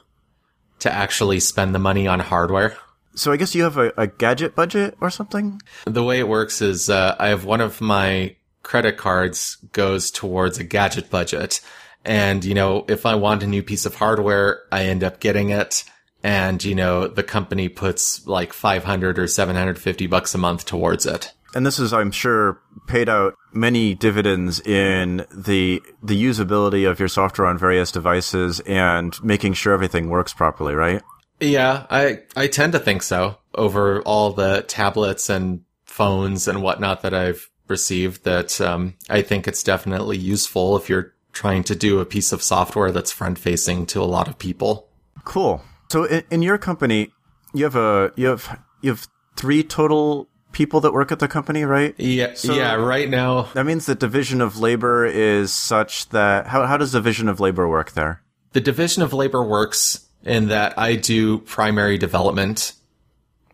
to actually spend the money on hardware. So I guess you have a gadget budget or something? The way it works is I have one of my credit cards goes towards a gadget budget. And, if I want a new piece of hardware, I end up getting it. And, the company puts like $500 or $750 a month towards it. And this is, I'm sure, paid out many dividends in the usability of your software on various devices and making sure everything works properly, right? Yeah, I tend to think so. Over all the tablets and phones and whatnot that I've received, that I think it's definitely useful if you're trying to do a piece of software that's front-facing to a lot of people. Cool. So in your company, you have three total people that work at the company, right? Yeah, so yeah, right now. That means the division of labor is such that... How does division of labor work there? The division of labor works in that I do primary development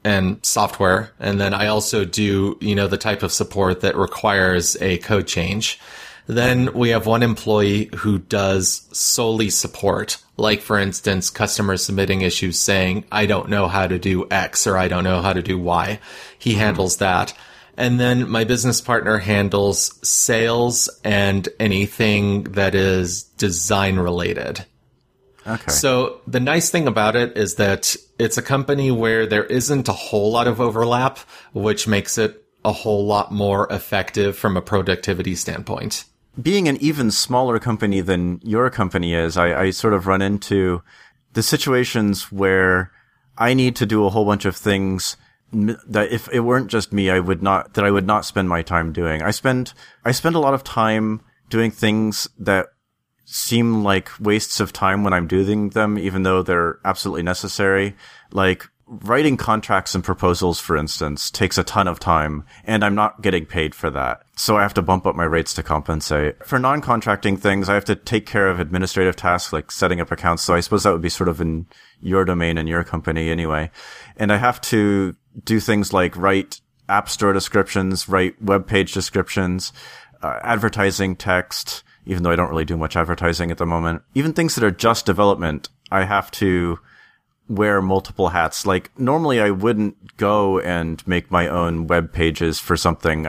and software. And then I also do, you know, the type of support that requires a code change. Then we have one employee who does solely support, like, for instance, customers submitting issues saying, I don't know how to do X or I don't know how to do Y. He handles that. And then my business partner handles sales and anything that is design related. Okay. So the nice thing about it is that it's a company where there isn't a whole lot of overlap, which makes it a whole lot more effective from a productivity standpoint. Being an even smaller company than your company is, I sort of run into the situations where I need to do a whole bunch of things that if it weren't just me, I would not spend my time doing. I spend a lot of time doing things that seem like wastes of time when I'm doing them, even though they're absolutely necessary. Like writing contracts and proposals, for instance, takes a ton of time, and I'm not getting paid for that. So I have to bump up my rates to compensate. For non-contracting things, I have to take care of administrative tasks like setting up accounts. So I suppose that would be sort of in your domain and your company anyway. And I have to do things like write App Store descriptions, write web page descriptions, advertising text, even though I don't really do much advertising at the moment. Even things that are just development, I have to wear multiple hats. Like normally I wouldn't go and make my own web pages for something.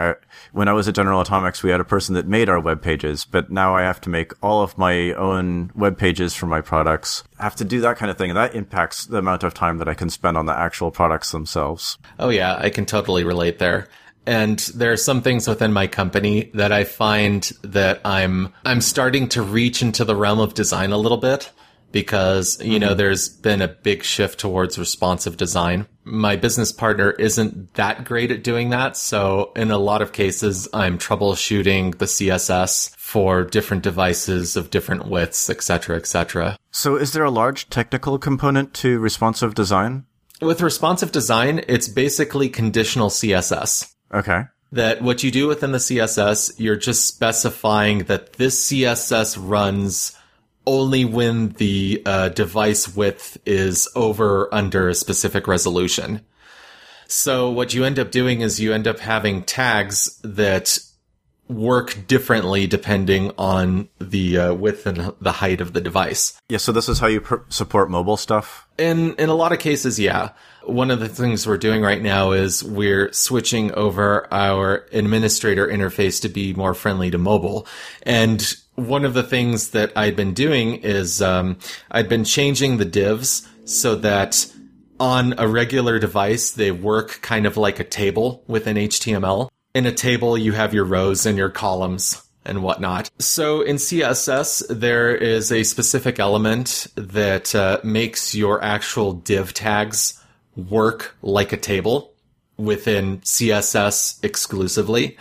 When I was at General Atomics, we had a person that made our web pages, but now I have to make all of my own web pages for my products. I have to do that kind of thing. And that impacts the amount of time that I can spend on the actual products themselves. Oh yeah, I can totally relate there. And there are some things within my company that I find that I'm starting to reach into the realm of design a little bit. Because, you know, there's been a big shift towards responsive design. My business partner isn't that great at doing that. So in a lot of cases, I'm troubleshooting the CSS for different devices of different widths, et cetera, et cetera. So is there a large technical component to responsive design? With responsive design, it's basically conditional CSS. Okay. That what you do within the CSS, you're just specifying that this CSS runs only when the device width is over or under a specific resolution. So what you end up doing is you end up having tags that work differently depending on the width and the height of the device. Yeah, so this is how you support mobile stuff? In a lot of cases, yeah. One of the things we're doing right now is we're switching over our administrator interface to be more friendly to mobile. And one of the things that I'd been doing is I'd been changing the divs so that on a regular device, they work kind of like a table within HTML. In a table, you have your rows and your columns and whatnot. So in CSS, there is a specific element that makes your actual div tags work like a table within CSS exclusively.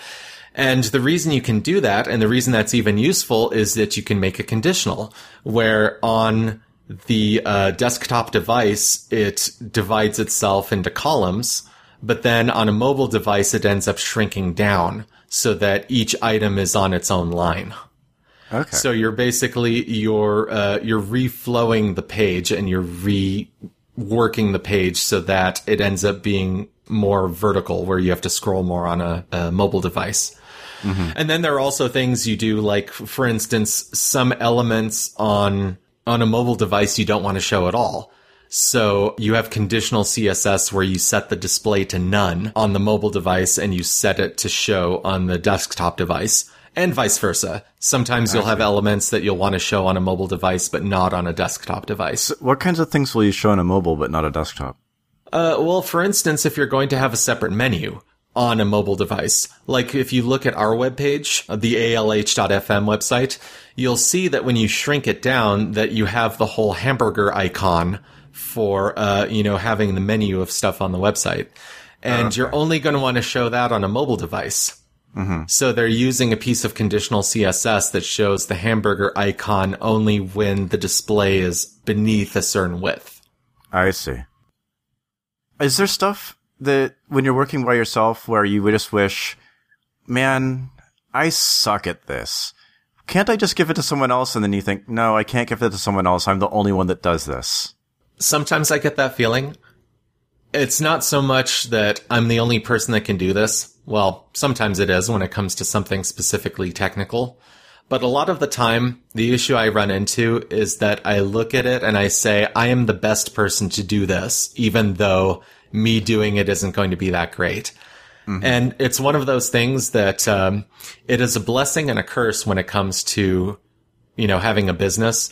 And the reason you can do that, and the reason that's even useful, is that you can make a conditional, where on the desktop device, it divides itself into columns, but then on a mobile device, it ends up shrinking down so that each item is on its own line. Okay. So you're basically, you're reflowing the page and you're reworking the page so that it ends up being more vertical, where you have to scroll more on a mobile device. Mm-hmm. And then there are also things you do, like, for instance, some elements on a mobile device you don't want to show at all. So you have conditional CSS where you set the display to none on the mobile device and you set it to show on the desktop device, and vice versa. Sometimes you'll have elements that you'll want to show on a mobile device, but not on a desktop device. So what kinds of things will you show on a mobile, but not a desktop? Well, for instance, if you're going to have a separate menu on a mobile device, like if you look at our webpage, the ALH.fm website, you'll see that when you shrink it down, that you have the whole hamburger icon for, you know, having the menu of stuff on the website. And you're only going to want to show that on a mobile device. Mm-hmm. So they're using a piece of conditional CSS that shows the hamburger icon only when the display is beneath a certain width. I see. Is there stuff that when you're working by yourself where you would just wish, man, I suck at this. Can't I just give it to someone else? And then you think, no, I can't give it to someone else. I'm the only one that does this. Sometimes I get that feeling. It's not so much that I'm the only person that can do this. Well, sometimes it is when it comes to something specifically technical. But a lot of the time, the issue I run into is that I look at it and I say, I am the best person to do this, even though me doing it isn't going to be that great. Mm-hmm. And it's one of those things that it is a blessing and a curse when it comes to, you know, having a business,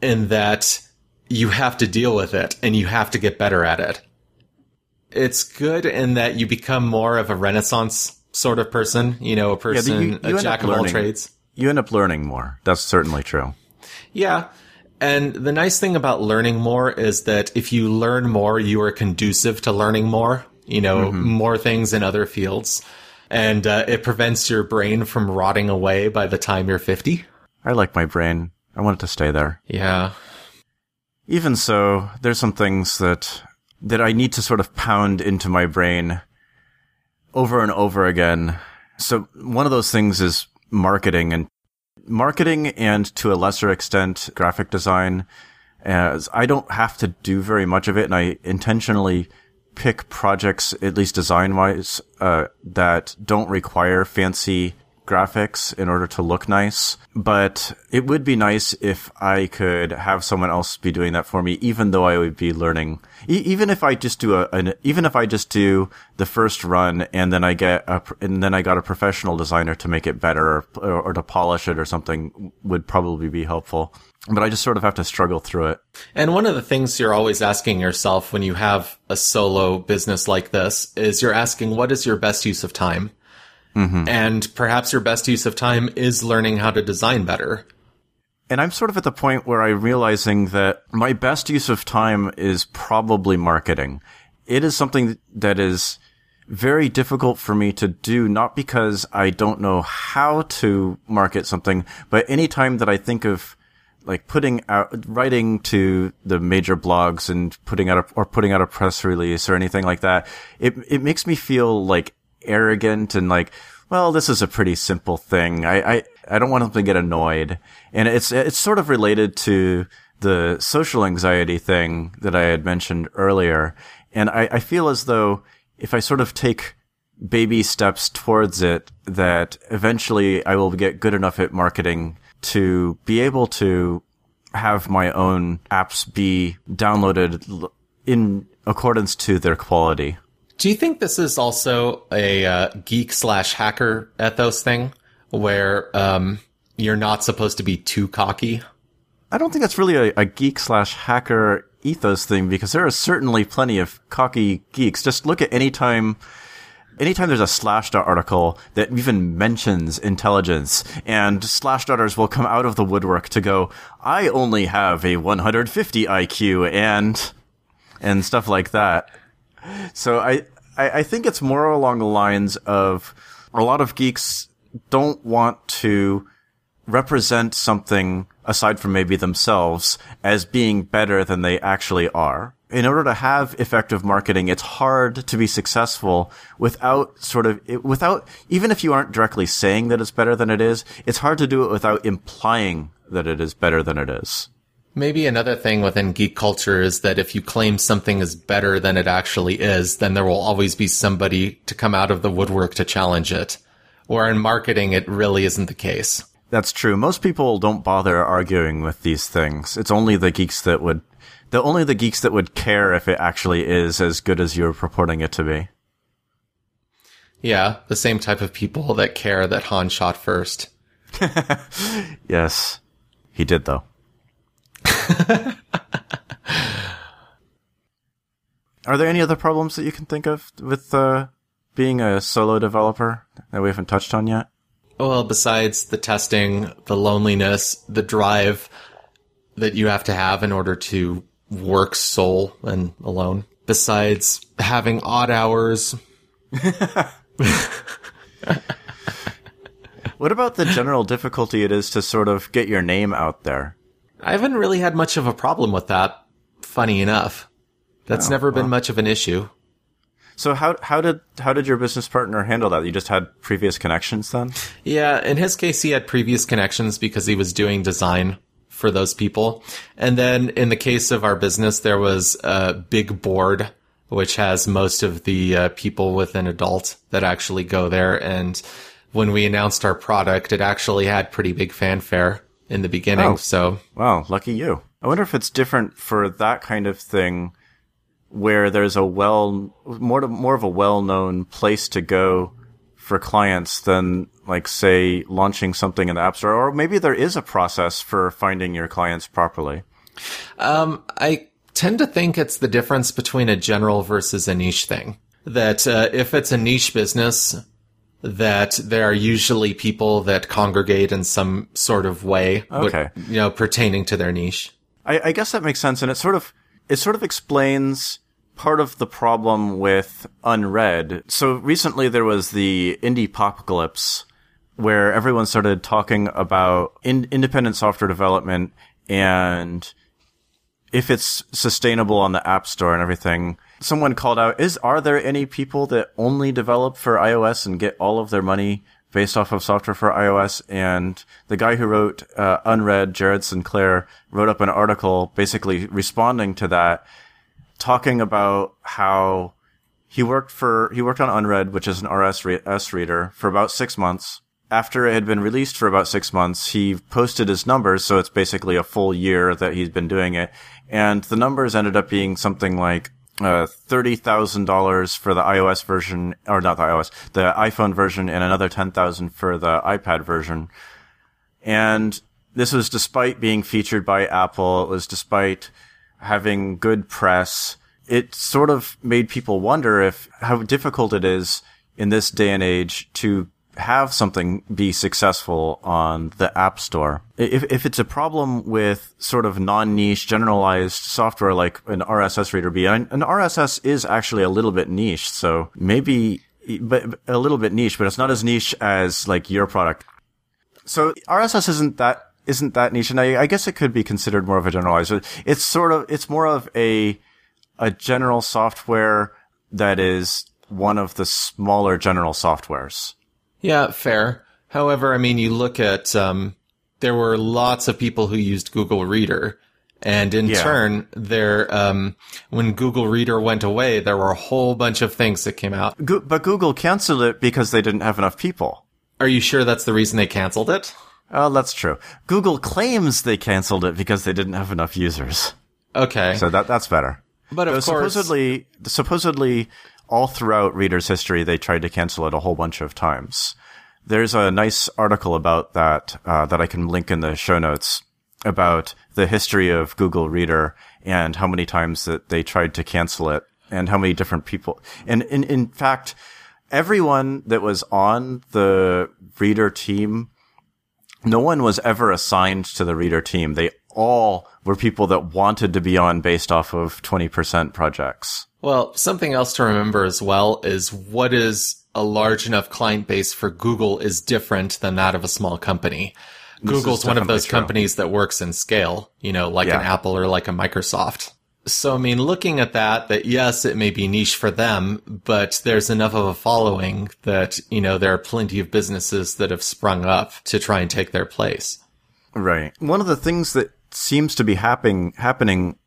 in that you have to deal with it and you have to get better at it. It's good in that you become more of a Renaissance sort of person, you know, a person, a jack of all trades. You end up learning more. That's certainly true. Yeah. And the nice thing about learning more is that if you learn more, you are conducive to learning more, you know, more things in other fields. And it prevents your brain from rotting away by the time you're 50. I like my brain. I want it to stay there. Yeah. Even so, there's some things that I need to sort of pound into my brain over and over again. So one of those things is marketing and to a lesser extent, graphic design, as I don't have to do very much of it. And I intentionally pick projects, at least design wise, that don't require fancy graphics in order to look nice. But it would be nice if I could have someone else be doing that for me, even though I would be learning. Even if I just do the first run and then I got a professional designer to make it better or to polish it or something would probably be helpful. But I just sort of have to struggle through it. And one of the things you're always asking yourself when you have a solo business like this is you're asking, what is your best use of time? Mm-hmm. And perhaps your best use of time is learning how to design better. And I'm sort of at the point where I'm realizing that my best use of time is probably marketing. It is something that is very difficult for me to do, not because I don't know how to market something, but any time that I think of like writing to the major blogs and putting out a press release or anything like that, it makes me feel like arrogant and like, well, this is a pretty simple thing. I don't want them to get annoyed. And it's sort of related to the social anxiety thing that I had mentioned earlier. And I feel as though if I sort of take baby steps towards it, that eventually I will get good enough at marketing to be able to have my own apps be downloaded in accordance to their quality. Do you think this is also a geek/hacker ethos thing where you're not supposed to be too cocky? I don't think that's really a geek/hacker ethos thing, because there are certainly plenty of cocky geeks. Just look at anytime there's a Slashdot article that even mentions intelligence, and Slashdotters will come out of the woodwork to go, I only have a 150 IQ and stuff like that. So I think it's more along the lines of a lot of geeks don't want to represent something, aside from maybe themselves, as being better than they actually are. In order to have effective marketing, it's hard to be successful without, even if you aren't directly saying that it's better than it is, it's hard to do it without implying that it is better than it is. Maybe another thing within geek culture is that if you claim something is better than it actually is, then there will always be somebody to come out of the woodwork to challenge it. Or in marketing, it really isn't the case. That's true. Most people don't bother arguing with these things. It's only the geeks that would, care if it actually is as good as you're purporting it to be. Yeah, the same type of people that care that Han shot first. Yes, he did though. Are there any other problems that you can think of with being a solo developer that we haven't touched on yet? Well, besides the testing, the loneliness, the drive that you have to have in order to work sole and alone, besides having odd hours. What about the general difficulty it is to sort of get your name out there? I haven't really had much of a problem with that, funny enough. That's never been much of an issue. So how did your business partner handle that? You just had previous connections then? Yeah, in his case, he had previous connections because he was doing design for those people. And then in the case of our business, there was a big board which has most of the people with an adult that actually go there. And when we announced our product, it actually had pretty big fanfare in the beginning. Oh. So, wow, lucky you. I wonder if it's different for that kind of thing where there's a more of a well-known place to go for clients than, like, say, launching something in the App Store, or maybe there is a process for finding your clients properly. I tend to think it's the difference between a general versus a niche thing. That if it's a niche business, that there are usually people that congregate in some sort of way, okay, you know, pertaining to their niche. I guess that makes sense, and it sort of explains part of the problem with Unread. So recently there was the indie popcalypse where everyone started talking about independent software development and if it's sustainable on the App Store and everything. Someone called out, are there any people that only develop for iOS and get all of their money based off of software for iOS? And the guy who wrote Unread, Jared Sinclair, wrote up an article basically responding to that, talking about how he worked on Unread, which is an RSS reader, for about 6 months. After it had been released for about 6 months, he posted his numbers, so it's basically a full year that he's been doing it. And the numbers ended up being something like $30,000 for the iOS version, or not the iOS, the iPhone version, and another $10,000 for the iPad version. And this was despite being featured by Apple. It was despite having good press. It sort of made people wonder how difficult it is in this day and age to have something be successful on the App Store. If it's a problem with sort of non-niche, generalized software like an RSS reader, an RSS is actually a little bit niche, so maybe a little bit niche, but it's not as niche as like your product. So RSS isn't that niche, and I guess it could be considered more of a generalizer. It's more of a general software that is one of the smaller general softwares. Yeah, fair. However, I mean, you look at, there were lots of people who used Google Reader. And in turn, when Google Reader went away, there were a whole bunch of things that came out. But Google canceled it because they didn't have enough people. Are you sure that's the reason they canceled it? Oh, that's true. Google claims they canceled it because they didn't have enough users. Okay. So that's better. But of course, supposedly, all throughout Reader's history, they tried to cancel it a whole bunch of times. There's a nice article about that that I can link in the show notes about the history of Google Reader and how many times that they tried to cancel it and how many different people. And in fact, everyone that was on the Reader team, no one was ever assigned to the Reader team. They all were people that wanted to be on based off of 20% projects. Well, something else to remember as well is what is a large enough client base for Google is different than that of a small company. Google's one of those companies that works in scale, you know, like an Apple or like a Microsoft. So, I mean, looking at that yes, it may be niche for them, but there's enough of a following that, you know, there are plenty of businesses that have sprung up to try and take their place. Right. One of the things that seems to be happening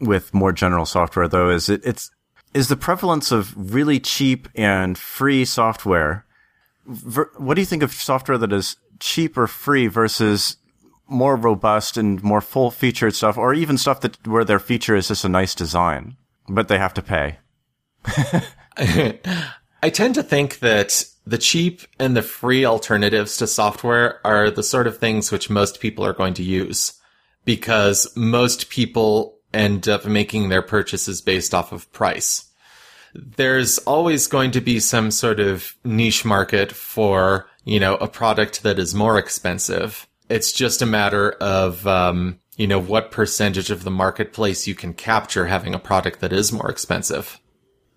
with more general software, though, is the prevalence of really cheap and free software. What do you think of software that is cheap or free versus more robust and more full-featured stuff, or even stuff that where their feature is just a nice design, but they have to pay? I tend to think that the cheap and the free alternatives to software are the sort of things which most people are going to use, because most people end up making their purchases based off of price. There's always going to be some sort of niche market for, you know, a product that is more expensive. It's just a matter of, you know, what percentage of the marketplace you can capture having a product that is more expensive.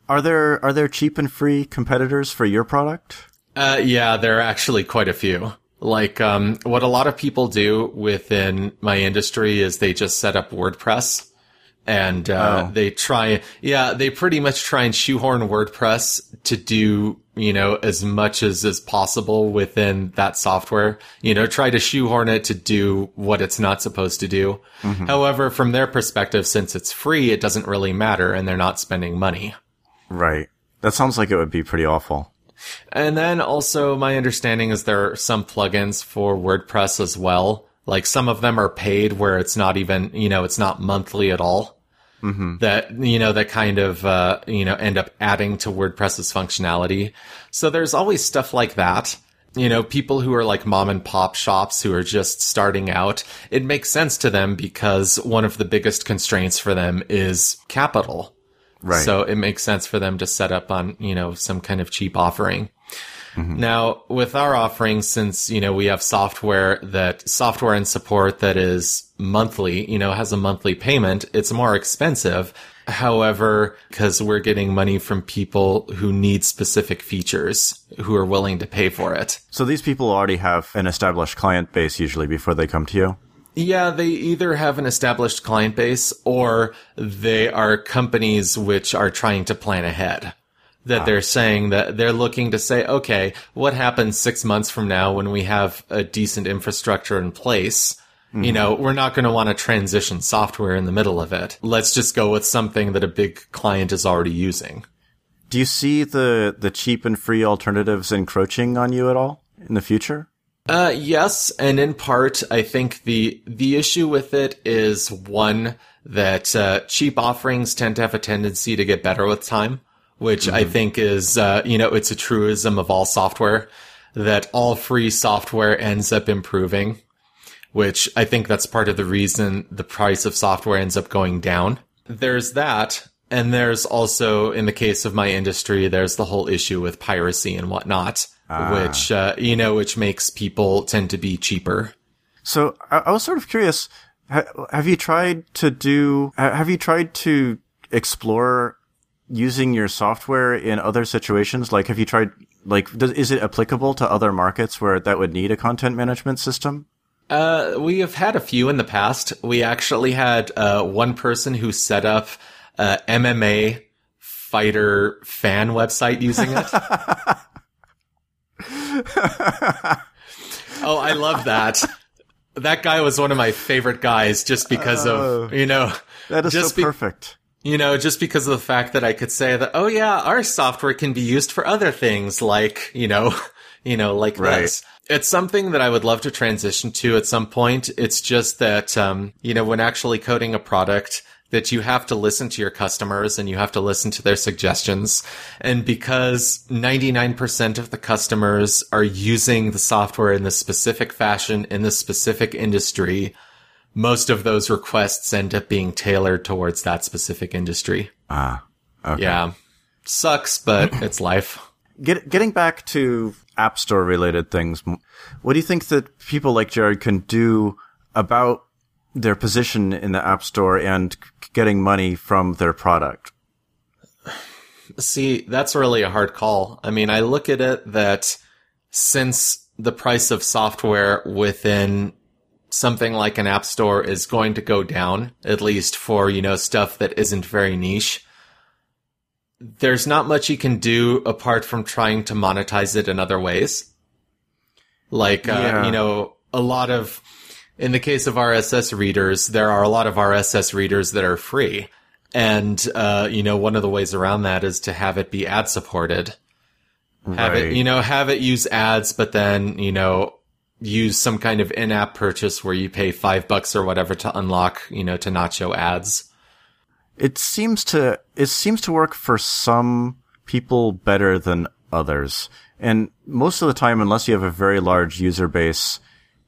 Are there cheap and free competitors for your product? Yeah, there are actually quite a few. Like, what a lot of people do within my industry is they just set up WordPress. And they pretty much try and shoehorn WordPress to do you know, as much as is possible within that software, you know, try to shoehorn it to do what it's not supposed to do. Mm-hmm. However, from their perspective, since it's free, it doesn't really matter and they're not spending money. Right. That sounds like it would be pretty awful. And then also my understanding is there are some plugins for WordPress as well. Like some of them are paid where it's not even, you know, it's not monthly at all. Mm-hmm. That, you know, that kind of, you know, end up adding to WordPress's functionality. So there's always stuff like that. You know, people who are like mom and pop shops who are just starting out, it makes sense to them because one of the biggest constraints for them is capital. Right. So it makes sense for them to set up on, you know, some kind of cheap offering. Mm-hmm. Now, with our offering, since, you know, we have software and support that is monthly, you know, has a monthly payment, it's more expensive. However, because we're getting money from people who need specific features, who are willing to pay for it. So these people already have an established client base usually before they come to you? Yeah, they either have an established client base or they are companies which are trying to plan ahead. That they're saying that they're looking to say, okay, what happens 6 months from now when we have a decent infrastructure in place? Mm-hmm. You know, we're not going to want to transition software in the middle of it. Let's just go with something that a big client is already using. Do you see the cheap and free alternatives encroaching on you at all in the future? Yes. And in part, I think the issue with it is one, that cheap offerings tend to have a tendency to get better with time. Which mm-hmm. I think is, you know, it's a truism of all software, that all free software ends up improving, which I think that's part of the reason the price of software ends up going down. There's that, and there's also, in the case of my industry, there's the whole issue with piracy and whatnot, which, you know, which makes people tend to be cheaper. So I was sort of curious, have you tried to explore using your software in other situations? Like, have you tried, like, is it applicable to other markets where that would need a content management system? We have had a few in the past. We actually had one person who set up a MMA fighter fan website using it. Oh, I love that. That guy was one of my favorite guys just because of, you know. That is just so perfect. You know, just because of the fact that I could say that, oh yeah, our software can be used for other things like, you know, like right. This. It's something that I would love to transition to at some point. It's just that, you know, when actually coding a product, that you have to listen to your customers and you have to listen to their suggestions. And because 99% of the customers are using the software in this specific fashion, in this specific industry, most of those requests end up being tailored towards that specific industry. Okay. Yeah. Sucks, but it's life. Getting back to App Store related things, what do you think that people like Jared can do about their position in the App Store and getting money from their product? See, that's really a hard call. I mean, I look at it that since the price of software within something like an app store is going to go down, at least for, you know, stuff that isn't very niche, there's not much you can do apart from trying to monetize it in other ways. Like, you know, a lot of, in the case of RSS readers, there are a lot of RSS readers that are free. And, you know, one of the ways around that is to have it be ad supported. Have it use ads, but then, you know, use some kind of in-app purchase where you pay $5 or whatever to unlock, you know, to not show ads. It seems to work for some people better than others. And most of the time, unless you have a very large user base,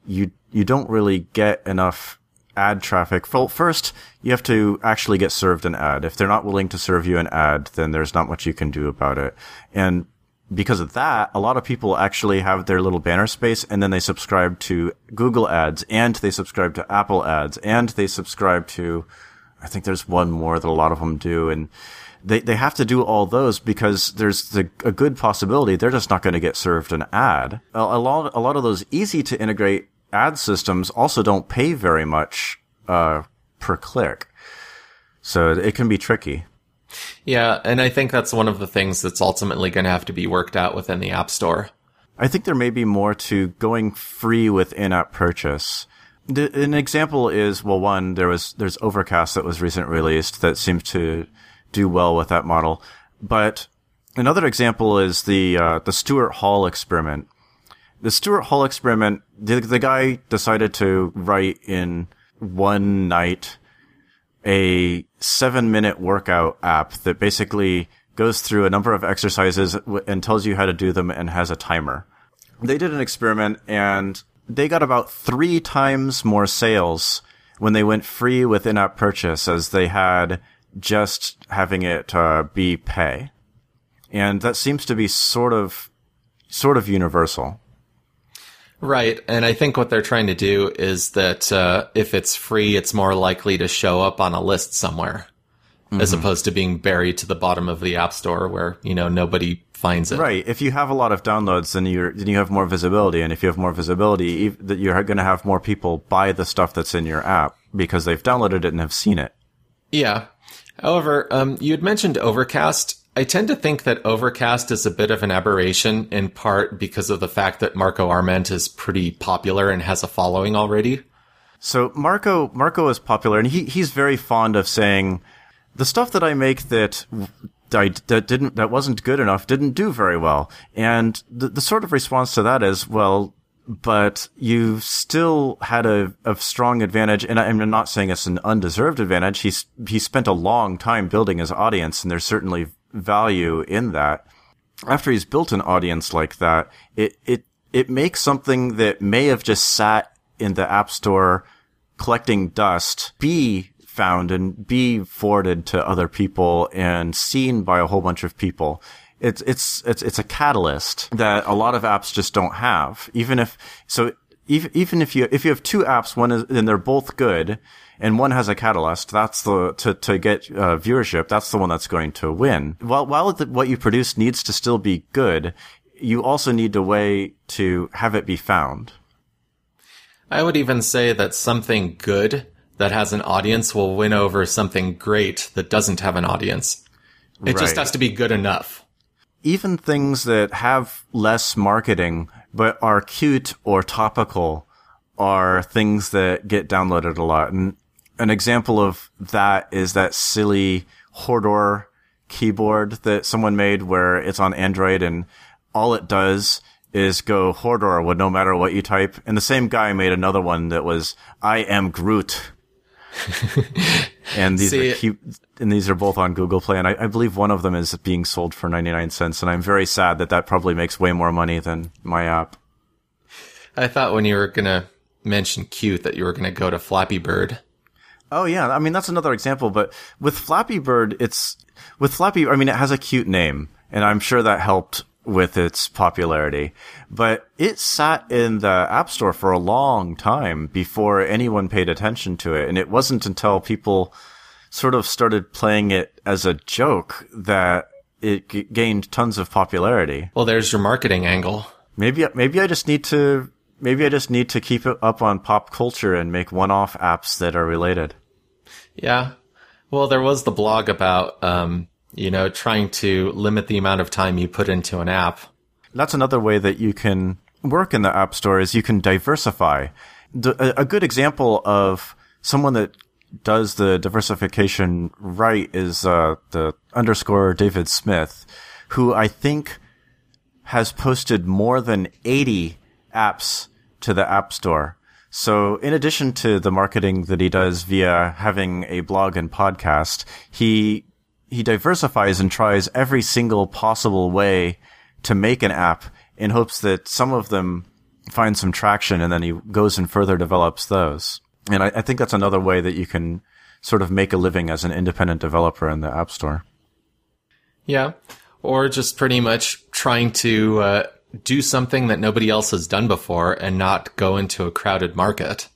you don't really get enough ad traffic. First, you have to actually get served an ad. If they're not willing to serve you an ad, then there's not much you can do about it. And because of that, a lot of people actually have their little banner space and then they subscribe to Google ads and they subscribe to Apple ads and they subscribe to, I think there's one more that a lot of them do. And they have to do all those because there's a good possibility they're just not going to get served an ad. A lot of those easy to integrate ad systems also don't pay very much per click. So it can be tricky. Yeah, and I think that's one of the things that's ultimately going to have to be worked out within the App Store. I think there may be more to going free with in-app purchase. An example is, well, one, there's Overcast that was recently released that seemed to do well with that model. But another example is the Stuart Hall experiment. The Stuart Hall experiment, the guy decided to write in one night a 7-minute workout app that basically goes through a number of exercises and tells you how to do them and has a timer. They did an experiment and they got about 3 times more sales when they went free with in-app purchase as they had just having it be pay. And that seems to be sort of universal. Right, and I think what they're trying to do is that if it's free, it's more likely to show up on a list somewhere, as opposed to being buried to the bottom of the App Store where, you know, nobody finds it. Right, if you have a lot of downloads, then you have more visibility, and if you have more visibility, that you're going to have more people buy the stuff that's in your app because they've downloaded it and have seen it. Yeah. However, you had mentioned Overcast. I tend to think that Overcast is a bit of an aberration, in part because of the fact that Marco Arment is pretty popular and has a following already. So Marco is popular, and he's very fond of saying the stuff that I make that wasn't good enough didn't do very well. And the sort of response to that is, well, but you still had a strong advantage, and I'm not saying it's an undeserved advantage. He spent a long time building his audience, and there's certainly value in that. After he's built an audience like that, it makes something that may have just sat in the App Store collecting dust be found and be forwarded to other people and seen by a whole bunch of people. It's a catalyst that a lot of apps just don't have. Even if you have 2 apps, one is, and they're both good, and one has a catalyst, that's to get viewership, that's the one that's going to win. While what you produce needs to still be good, you also need a way to have it be found. I would even say that something good that has an audience will win over something great that doesn't have an audience. It just has to be good enough. Even things that have less marketing but are cute or topical are things that get downloaded a lot. And an example of that is that silly Hordor keyboard that someone made where it's on Android and all it does is go Hordor with no matter what you type. And the same guy made another one that was I am Groot. And these are cute, and these are both on Google Play, and I believe one of them is being sold for 99 cents, and I'm very sad that probably makes way more money than my app. I thought when you were gonna mention cute that you were gonna go to Flappy Bird. Oh yeah, I mean that's another example, but with Flappy Bird, it has a cute name, and I'm sure that helped with its popularity, but it sat in the App Store for a long time before anyone paid attention to it. And it wasn't until people sort of started playing it as a joke that it gained tons of popularity. Well, there's your marketing angle. Maybe I just need to keep it up on pop culture and make one-off apps that are related. Yeah. Well, there was the blog about, you know, trying to limit the amount of time you put into an app. That's another way that you can work in the App Store is you can diversify. A good example of someone that does the diversification right is the _ David Smith, who I think has posted more than 80 apps to the App Store. So in addition to the marketing that he does via having a blog and podcast, he diversifies and tries every single possible way to make an app in hopes that some of them find some traction, and then he goes and further develops those. And I think that's another way that you can sort of make a living as an independent developer in the App Store. Yeah, or just pretty much trying to do something that nobody else has done before and not go into a crowded market.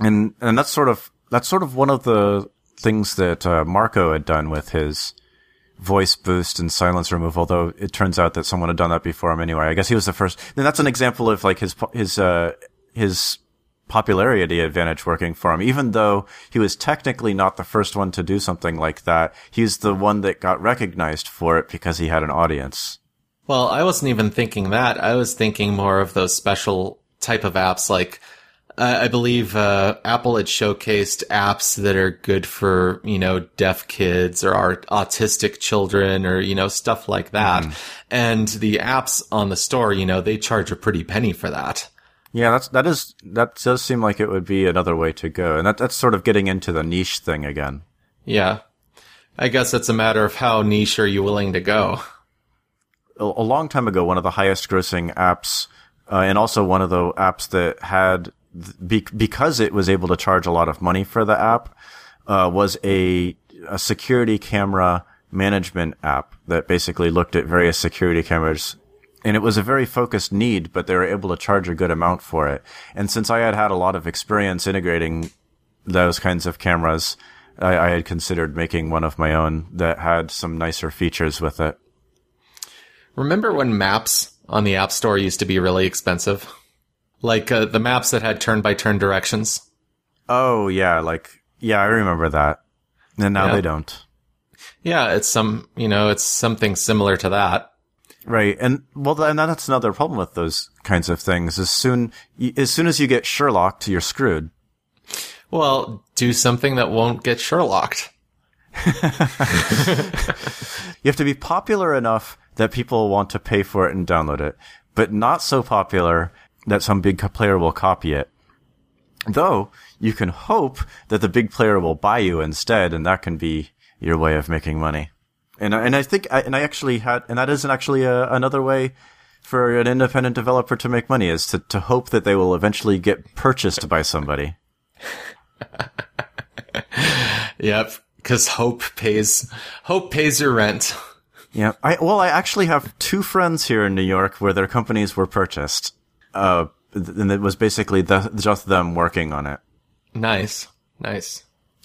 And that's sort of one of the things that Marco had done with his voice boost and silence remove, although it turns out that someone had done that before him anyway. I guess he was the first. And that's an example of like his popularity advantage working for him. Even though he was technically not the first one to do something like that, he's the one that got recognized for it because he had an audience. Well, I wasn't even thinking that. I was thinking more of those special type of apps. Like, I believe Apple had showcased apps that are good for, you know, deaf kids or autistic children or, you know, stuff like that. And the apps on the store, you know, they charge a pretty penny for that. Yeah, that does seem like it would be another way to go. And that's sort of getting into the niche thing again. Yeah. I guess it's a matter of how niche are you willing to go. A long time ago, one of the highest grossing apps, and also one of the apps that had, because it was able to charge a lot of money for the app, was a security camera management app that basically looked at various security cameras. And it was a very focused need, but they were able to charge a good amount for it. And since I had a lot of experience integrating those kinds of cameras, I had considered making one of my own that had some nicer features with it. Remember when maps on the App Store used to be really expensive? Like the maps that had turn-by-turn directions? Oh, yeah. I remember that. And now they don't. Yeah, it's something similar to that. Right. And that's another problem with those kinds of things. As soon as you get Sherlocked, you're screwed. Well, do something that won't get Sherlocked. You have to be popular enough that people want to pay for it and download it, but not so popular that some big player will copy it. Though, you can hope that the big player will buy you instead, and that can be your way of making money. And that isn't actually another way for an independent developer to make money, is to hope that they will eventually get purchased by somebody. Yep, because hope pays your rent. Yeah, I actually have two friends here in New York where their companies were purchased, and it was basically just them working on it. Nice.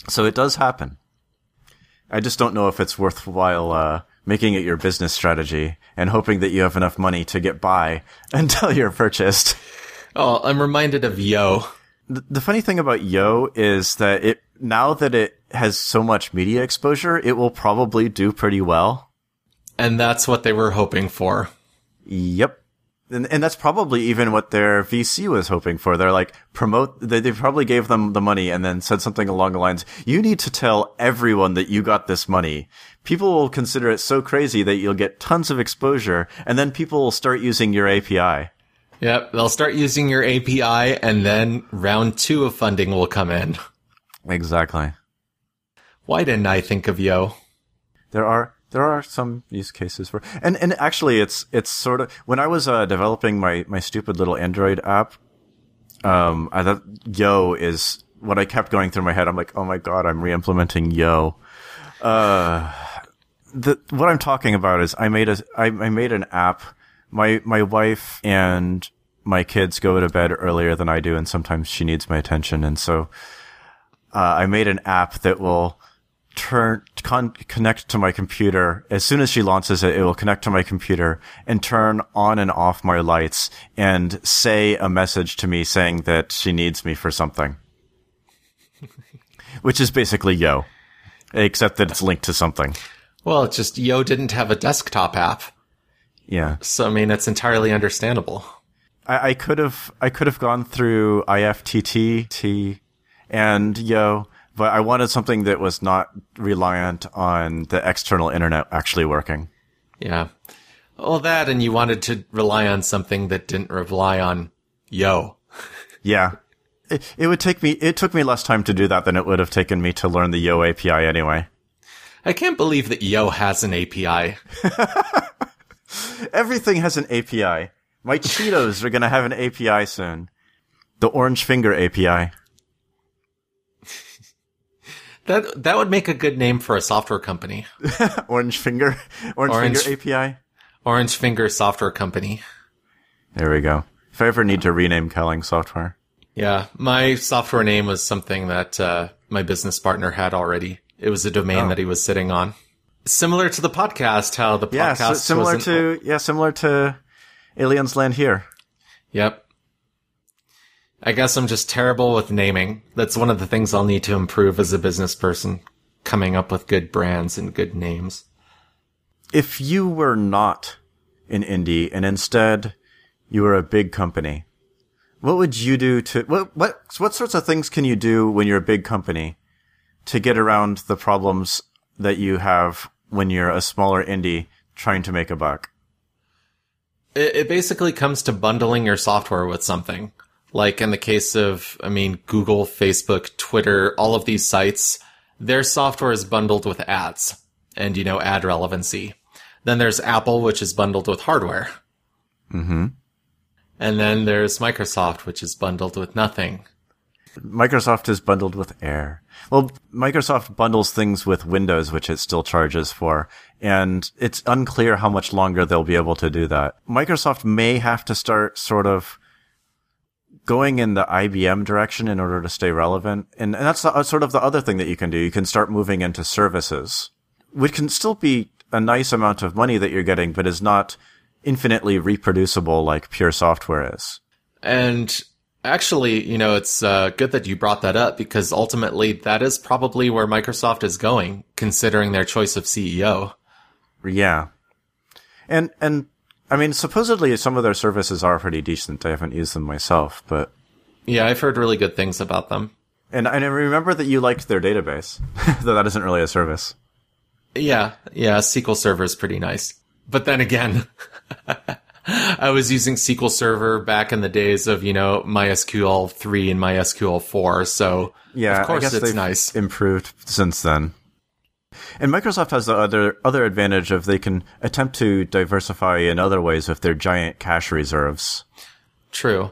So it does happen. I just don't know if it's worthwhile making it your business strategy and hoping that you have enough money to get by until you're purchased. Oh, I'm reminded of Yo. The funny thing about Yo is that now that it has so much media exposure, it will probably do pretty well. And that's what they were hoping for. Yep. And that's probably even what their VC was hoping for. They're like, they probably gave them the money and then said something along the lines, you need to tell everyone that you got this money. People will consider it so crazy that you'll get tons of exposure, and then people will start using your API. Yep, they'll start using your API, and then round 2 of funding will come in. Exactly. Why didn't I think of Yo? There are some use cases for, and actually it's sort of, when I was developing my stupid little Android app, I thought Yo is what I kept going through my head. I'm like, oh my God, I'm re-implementing Yo. What I'm talking about is I made an app. My wife and my kids go to bed earlier than I do, and sometimes she needs my attention. And so, I made an app that will connect to my computer. As soon as she launches it, it will connect to my computer and turn on and off my lights and say a message to me saying that she needs me for something. Which is basically Yo, except that it's linked to something. Well, it's just Yo didn't have a desktop app. Yeah. So, I mean, that's entirely understandable. I could have gone through IFTTT and Yo, but I wanted something that was not reliant on the external internet actually working. Yeah. All that, and you wanted to rely on something that didn't rely on Yo. Yeah. It took me less time to do that than it would have taken me to learn the Yo API anyway. I can't believe that Yo has an API. Everything has an API. My Cheetos are going to have an API soon. The Orange Finger API. That would make a good name for a software company. Orange Finger API. Orange Finger Software Company. There we go. If I ever need to rename Cowling Software. Yeah, my software name was something that my business partner had already. It was a domain that he was sitting on. Similar to the podcast, how the podcast similar to Aliens Land Here. Yep. I guess I'm just terrible with naming. That's one of the things I'll need to improve as a business person, coming up with good brands and good names. If you were not an indie and instead you were a big company, what would you do to what sorts of things can you do when you're a big company to get around the problems that you have when you're a smaller indie trying to make a buck? It basically comes to bundling your software with something. Like in the case of, Google, Facebook, Twitter, all of these sites, their software is bundled with ads and, ad relevancy. Then there's Apple, which is bundled with hardware. Mm-hmm. And then there's Microsoft, which is bundled with nothing. Microsoft is bundled with Air. Well, Microsoft bundles things with Windows, which it still charges for, and it's unclear how much longer they'll be able to do that. Microsoft may have to start sort of going in the IBM direction in order to stay relevant. And that's sort of the other thing that you can do. You can start moving into services, which can still be a nice amount of money that you're getting, but is not infinitely reproducible like pure software is. And actually, it's good that you brought that up, because ultimately that is probably where Microsoft is going, considering their choice of CEO. Yeah. And supposedly some of their services are pretty decent. I haven't used them myself, but... Yeah, I've heard really good things about them. And I remember that you liked their database, though that isn't really a service. Yeah, SQL Server is pretty nice. But then again... I was using SQL Server back in the days of, MySQL 3 and MySQL 4, so yeah, of course I guess it's nice. Improved since then. And Microsoft has the other advantage of they can attempt to diversify in other ways with their giant cash reserves. True.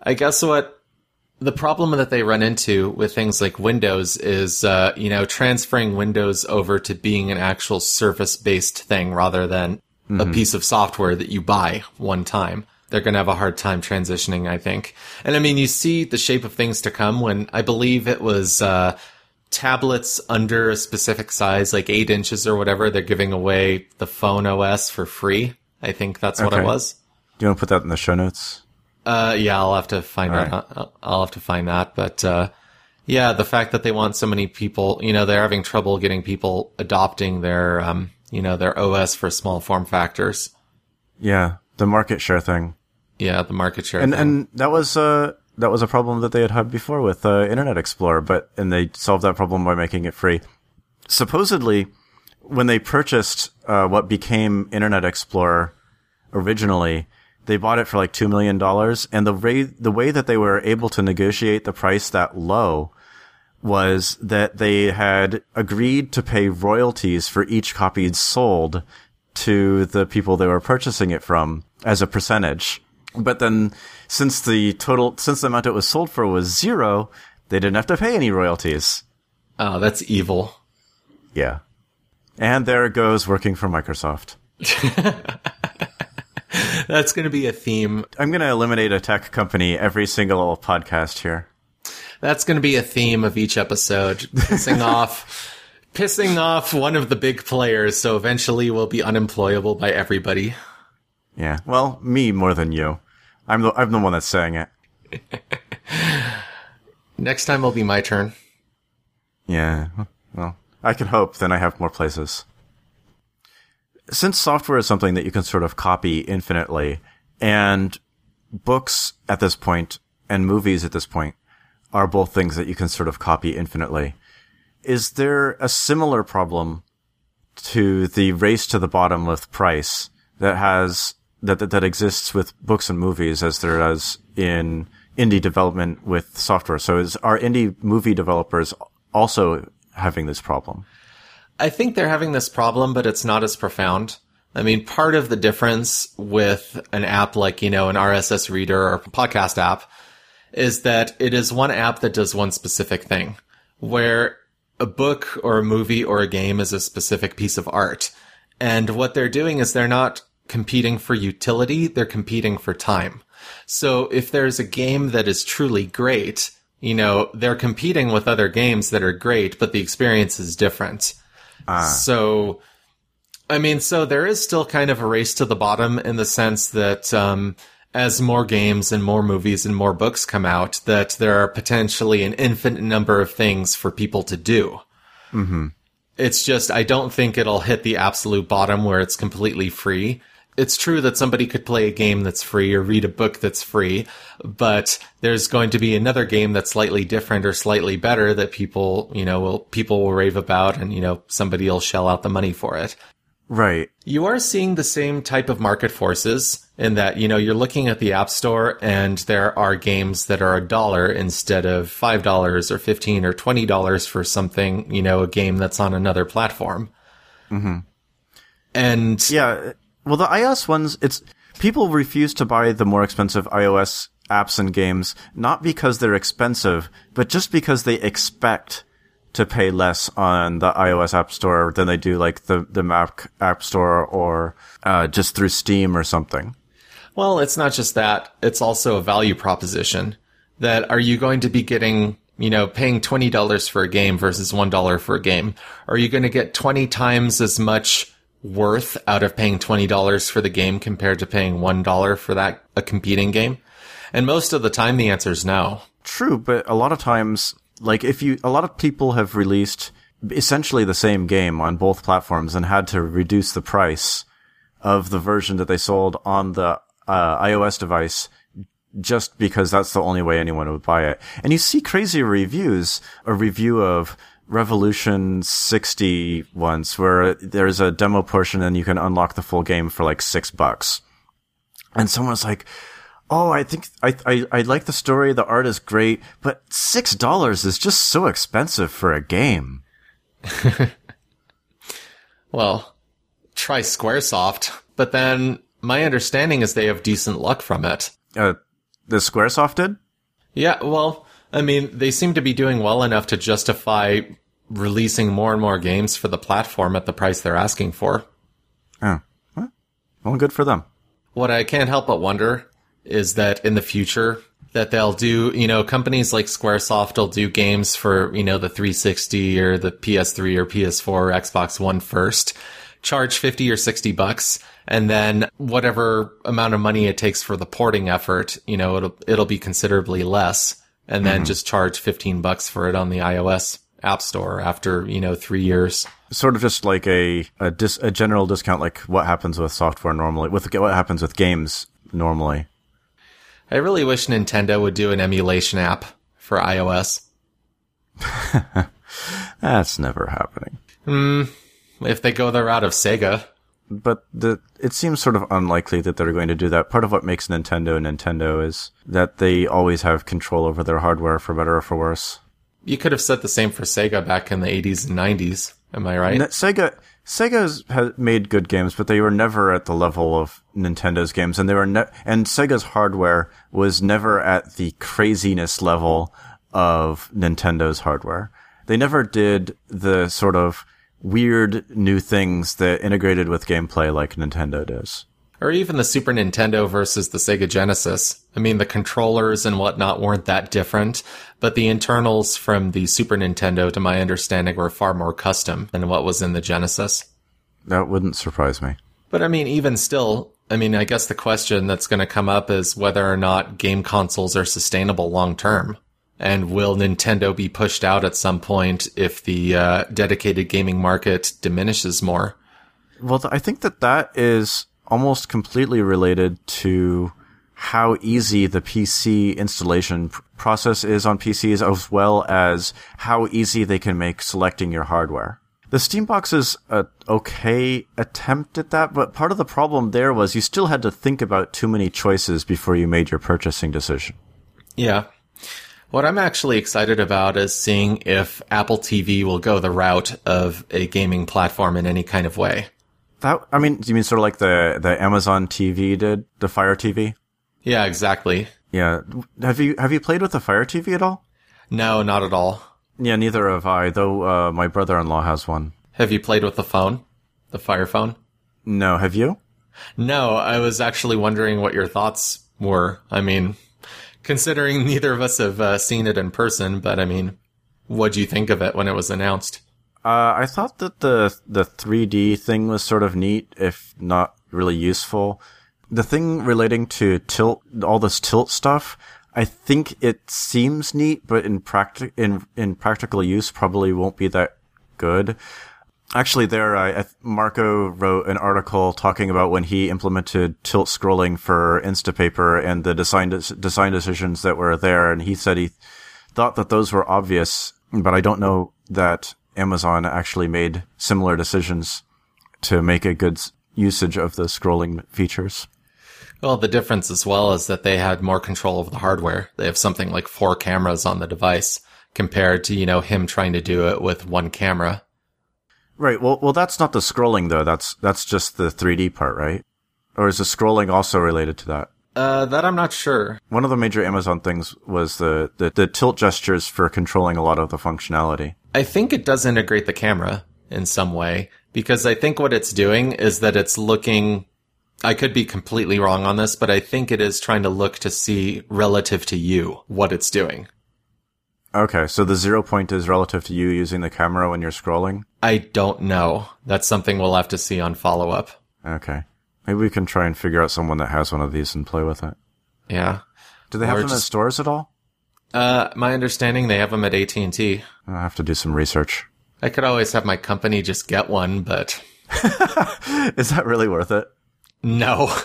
I guess what the problem that they run into with things like Windows is, transferring Windows over to being an actual service-based thing rather than a piece of software that you buy one time. They're going to have a hard time transitioning, I think. And you see the shape of things to come when I believe it was tablets under a specific size, like 8 inches or whatever. They're giving away the phone OS for free. I think that's what it was. Do you want to put that in the show notes? Yeah, I'll have to find that. Right. I'll have to find that. But yeah, the fact that they want so many people, they're having trouble getting people adopting their, their OS for small form factors. Yeah, the market share thing. Yeah, the market share thing. And that was a problem that they had before with Internet Explorer, and they solved that problem by making it free. Supposedly, when they purchased what became Internet Explorer originally, they bought it for like $2 million, and the way that they were able to negotiate the price that low was that they had agreed to pay royalties for each copy sold to the people they were purchasing it from as a percentage. But then since the amount it was sold for was zero, they didn't have to pay any royalties. Oh, that's evil. Yeah. And there it goes, working for Microsoft. That's going to be a theme. I'm going to eliminate a tech company every single podcast here. That's going to be a theme of each episode, pissing off one of the big players, so eventually we'll be unemployable by everybody. Yeah, well, me more than you. I'm the one that's saying it. Next time will be my turn. Yeah, well, I can hope, then I have more places. Since software is something that you can sort of copy infinitely, and books at this point, and movies at this point, are both things that you can sort of copy infinitely. Is there a similar problem to the race to the bottom with price that exists with books and movies as there is in indie development with software? So are indie movie developers also having this problem? I think they're having this problem, but it's not as profound. Part of the difference with an app like, an RSS reader or podcast app is that it is one app that does one specific thing, where a book or a movie or a game is a specific piece of art. And what they're doing is they're not competing for utility, they're competing for time. So if there's a game that is truly great, they're competing with other games that are great, but the experience is different. So, so there is still kind of a race to the bottom in the sense that as more games and more movies and more books come out, that there are potentially an infinite number of things for people to do. Mm-hmm. It's just, I don't think it'll hit the absolute bottom where it's completely free. It's true that somebody could play a game that's free or read a book that's free, but there's going to be another game that's slightly different or slightly better that people will rave about, and, you know, somebody will shell out the money for it. Right. You are seeing the same type of market forces in that, you know, you're looking at the App Store and there are games that are $1 instead of $5 or $15 or $20 for something, you know, a game that's on another platform. Mm-hmm. And yeah, well, the iOS ones, it's people refuse to buy the more expensive iOS apps and games, not because they're expensive, but just because they expect to pay less on the iOS App Store than they do like the Mac App Store or just through Steam or something. Well, it's not just that. It's also a value proposition that are you going to be getting, you know, paying $20 for a game versus $1 for a game? Are you going to get 20 times as much worth out of paying $20 for the game compared to paying $1 for that a competing game? And most of the time the answer is no. True, but a lot of times... Like, a lot of people have released essentially the same game on both platforms and had to reduce the price of the version that they sold on the iOS device just because that's the only way anyone would buy it. And you see crazy reviews, a review of Revolution 60 once where there's a demo portion and you can unlock the full game for like $6. And someone's like, oh, I think I like the story. The art is great, but $6 is just so expensive for a game. Well, try Squaresoft, but then my understanding is they have decent luck from it. The Squaresoft did? Yeah, well, I mean, they seem to be doing well enough to justify releasing more and more games for the platform at the price they're asking for. Oh, well, good for them. What I can't help but wonder is that in the future that they'll do, you know, companies like Squaresoft will do games for, you know, the 360 or the PS3 or PS4 or Xbox One first, charge $50 or $60, and then whatever amount of money it takes for the porting effort, you know, it'll be considerably less, and then just charge $15 for it on the iOS App Store after, you know, 3 years. Sort of just like a general discount, like what happens with software normally, with what happens with games normally. I really wish Nintendo would do an emulation app for iOS. That's never happening. If they go the route of Sega. But it seems sort of unlikely that they're going to do that. Part of what makes Nintendo is that they always have control over their hardware, for better or for worse. You could have said the same for Sega back in the 80s and 90s. Am I right? Sega's has made good games, but they were never at the level of Nintendo's games, and and Sega's hardware was never at the craziness level of Nintendo's hardware. They never did the sort of weird new things that integrated with gameplay like Nintendo does. Or even the Super Nintendo versus the Sega Genesis. I mean, the controllers and whatnot weren't that different, but the internals from the Super Nintendo, to my understanding, were far more custom than what was in the Genesis. That wouldn't surprise me. But I mean, even still, I mean, I guess the question that's going to come up is whether or not game consoles are sustainable long term. And will Nintendo be pushed out at some point if the dedicated gaming market diminishes more? Well, I think that is almost completely related to how easy the PC installation process is on PCs, as well as how easy they can make selecting your hardware. The Steam Box is an okay attempt at that, but part of the problem there was you still had to think about too many choices before you made your purchasing decision. Yeah. What I'm actually excited about is seeing if Apple TV will go the route of a gaming platform in any kind of way. Do you mean sort of like the Amazon TV did, the Fire TV? Yeah, exactly. Yeah. Have you played with the Fire TV at all? No, not at all. Yeah, neither have I, though my brother-in-law has one. Have you played with the phone? The Fire phone? No, have you? No, I was actually wondering what your thoughts were. I mean, considering neither of us have seen it in person, but I mean, what'd you think of it when it was announced? I thought that the 3D thing was sort of neat, if not really useful. the thing relating to tilt, all this tilt stuff, I think it seems neat, but in practical use probably won't be that good. Actually, Marco wrote an article talking about when he implemented tilt scrolling for Instapaper and the design decisions that were there, and he said he thought that those were obvious, but I don't know that Amazon actually made similar decisions to make a good usage of the scrolling features. Well, the difference as well is that they had more control over the hardware. They have something like 4 cameras on the device compared to, him trying to do it with 1 camera. Right. Well, that's not the scrolling though. That's just the 3D part, right? Or is the scrolling also related to that? That I'm not sure. One of the major Amazon things was the tilt gestures for controlling a lot of the functionality. I think it does integrate the camera in some way, because I think what it's doing is that it's looking, I could be completely wrong on this, but I think it is trying to look to see relative to you what it's doing. Okay, so the 0 point is relative to you using the camera when you're scrolling? I don't know. That's something we'll have to see on follow-up. Okay. Maybe we can try and figure out someone that has one of these and play with it. Yeah. Do they have them at stores at all? My understanding, they have them at AT&T. I'll have to do some research. I could always have my company just get one, but... Is that really worth it? No,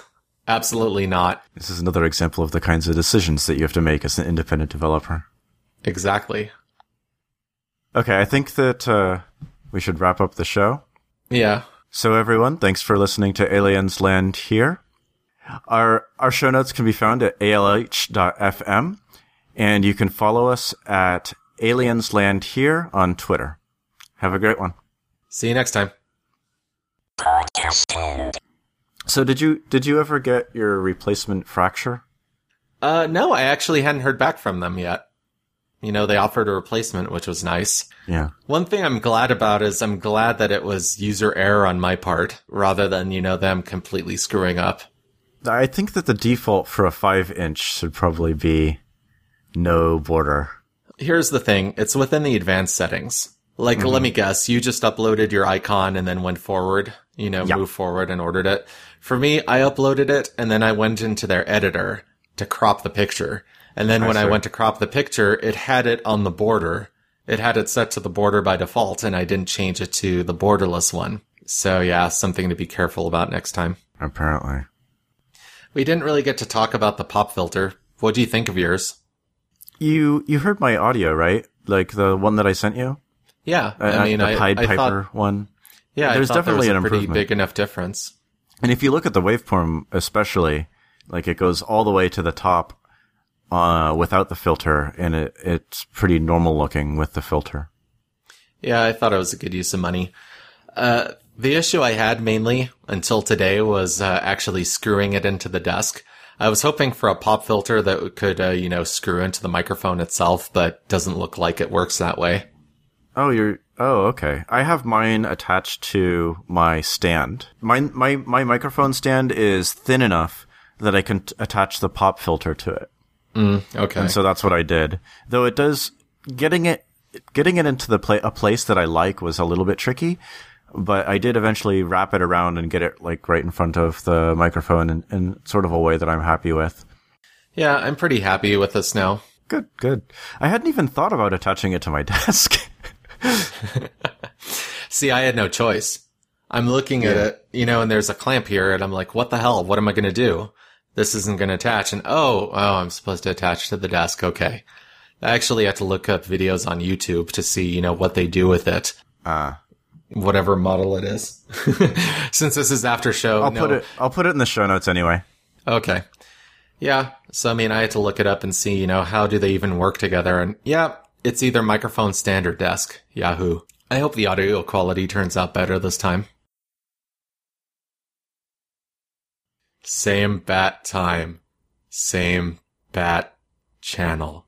absolutely not. This is another example of the kinds of decisions that you have to make as an independent developer. Exactly. Okay, I think that we should wrap up the show. Yeah. So everyone, thanks for listening to Aliens Land Here. Our show notes can be found at ALH.fm, and you can follow us at Aliens Land Here on Twitter. Have a great one. See you next time. So did you ever get your replacement fracture? No, I actually hadn't heard back from them yet. They offered a replacement, which was nice. Yeah. One thing I'm glad about is I'm glad that it was user error on my part rather than, them completely screwing up. I think that the default for a 5-inch should probably be no border. Here's the thing. It's within the advanced settings. Like, Let me guess, you just uploaded your icon and then went forward, yep. Moved forward and ordered it. For me, I uploaded it and then I went into their editor to crop the picture. And then I went to crop the picture, it had it on the border. It had it set to the border by default, and I didn't change it to the borderless one. So yeah, something to be careful about next time. Apparently. We didn't really get to talk about the pop filter. What do you think of yours? You heard my audio, right? Like the one that I sent you? Yeah. The Pied Piper one. Yeah, there's definitely an improvement. Pretty big enough difference. And if you look at the waveform especially, like it goes all the way to the top without the filter, and it's pretty normal looking with the filter. Yeah, I thought it was a good use of money. The issue I had mainly until today was actually screwing it into the desk. I was hoping for a pop filter that could, screw into the microphone itself, but doesn't look like it works that way. Okay. I have mine attached to my stand. My microphone stand is thin enough that I can attach the pop filter to it. Okay. And so that's what I did. Though it does, getting it into a place that I like was a little bit tricky, but I did eventually wrap it around and get it like right in front of the microphone in sort of a way that I'm happy with. Yeah, I'm pretty happy with this now. Good. I hadn't even thought about attaching it to my desk. See, I had no choice. I'm looking at it, and there's a clamp here, and I'm like, what the hell? What am I going to do? This isn't going to attach. And I'm supposed to attach to the desk. Okay. I actually have to look up videos on YouTube to see, what they do with it. Whatever model it is. Since this is after show. I'll put it in the show notes anyway. Okay. Yeah. So, I had to look it up and see, how do they even work together? And yeah, it's either microphone stand or desk. Yahoo. I hope the audio quality turns out better this time. Same bat time, same bat channel.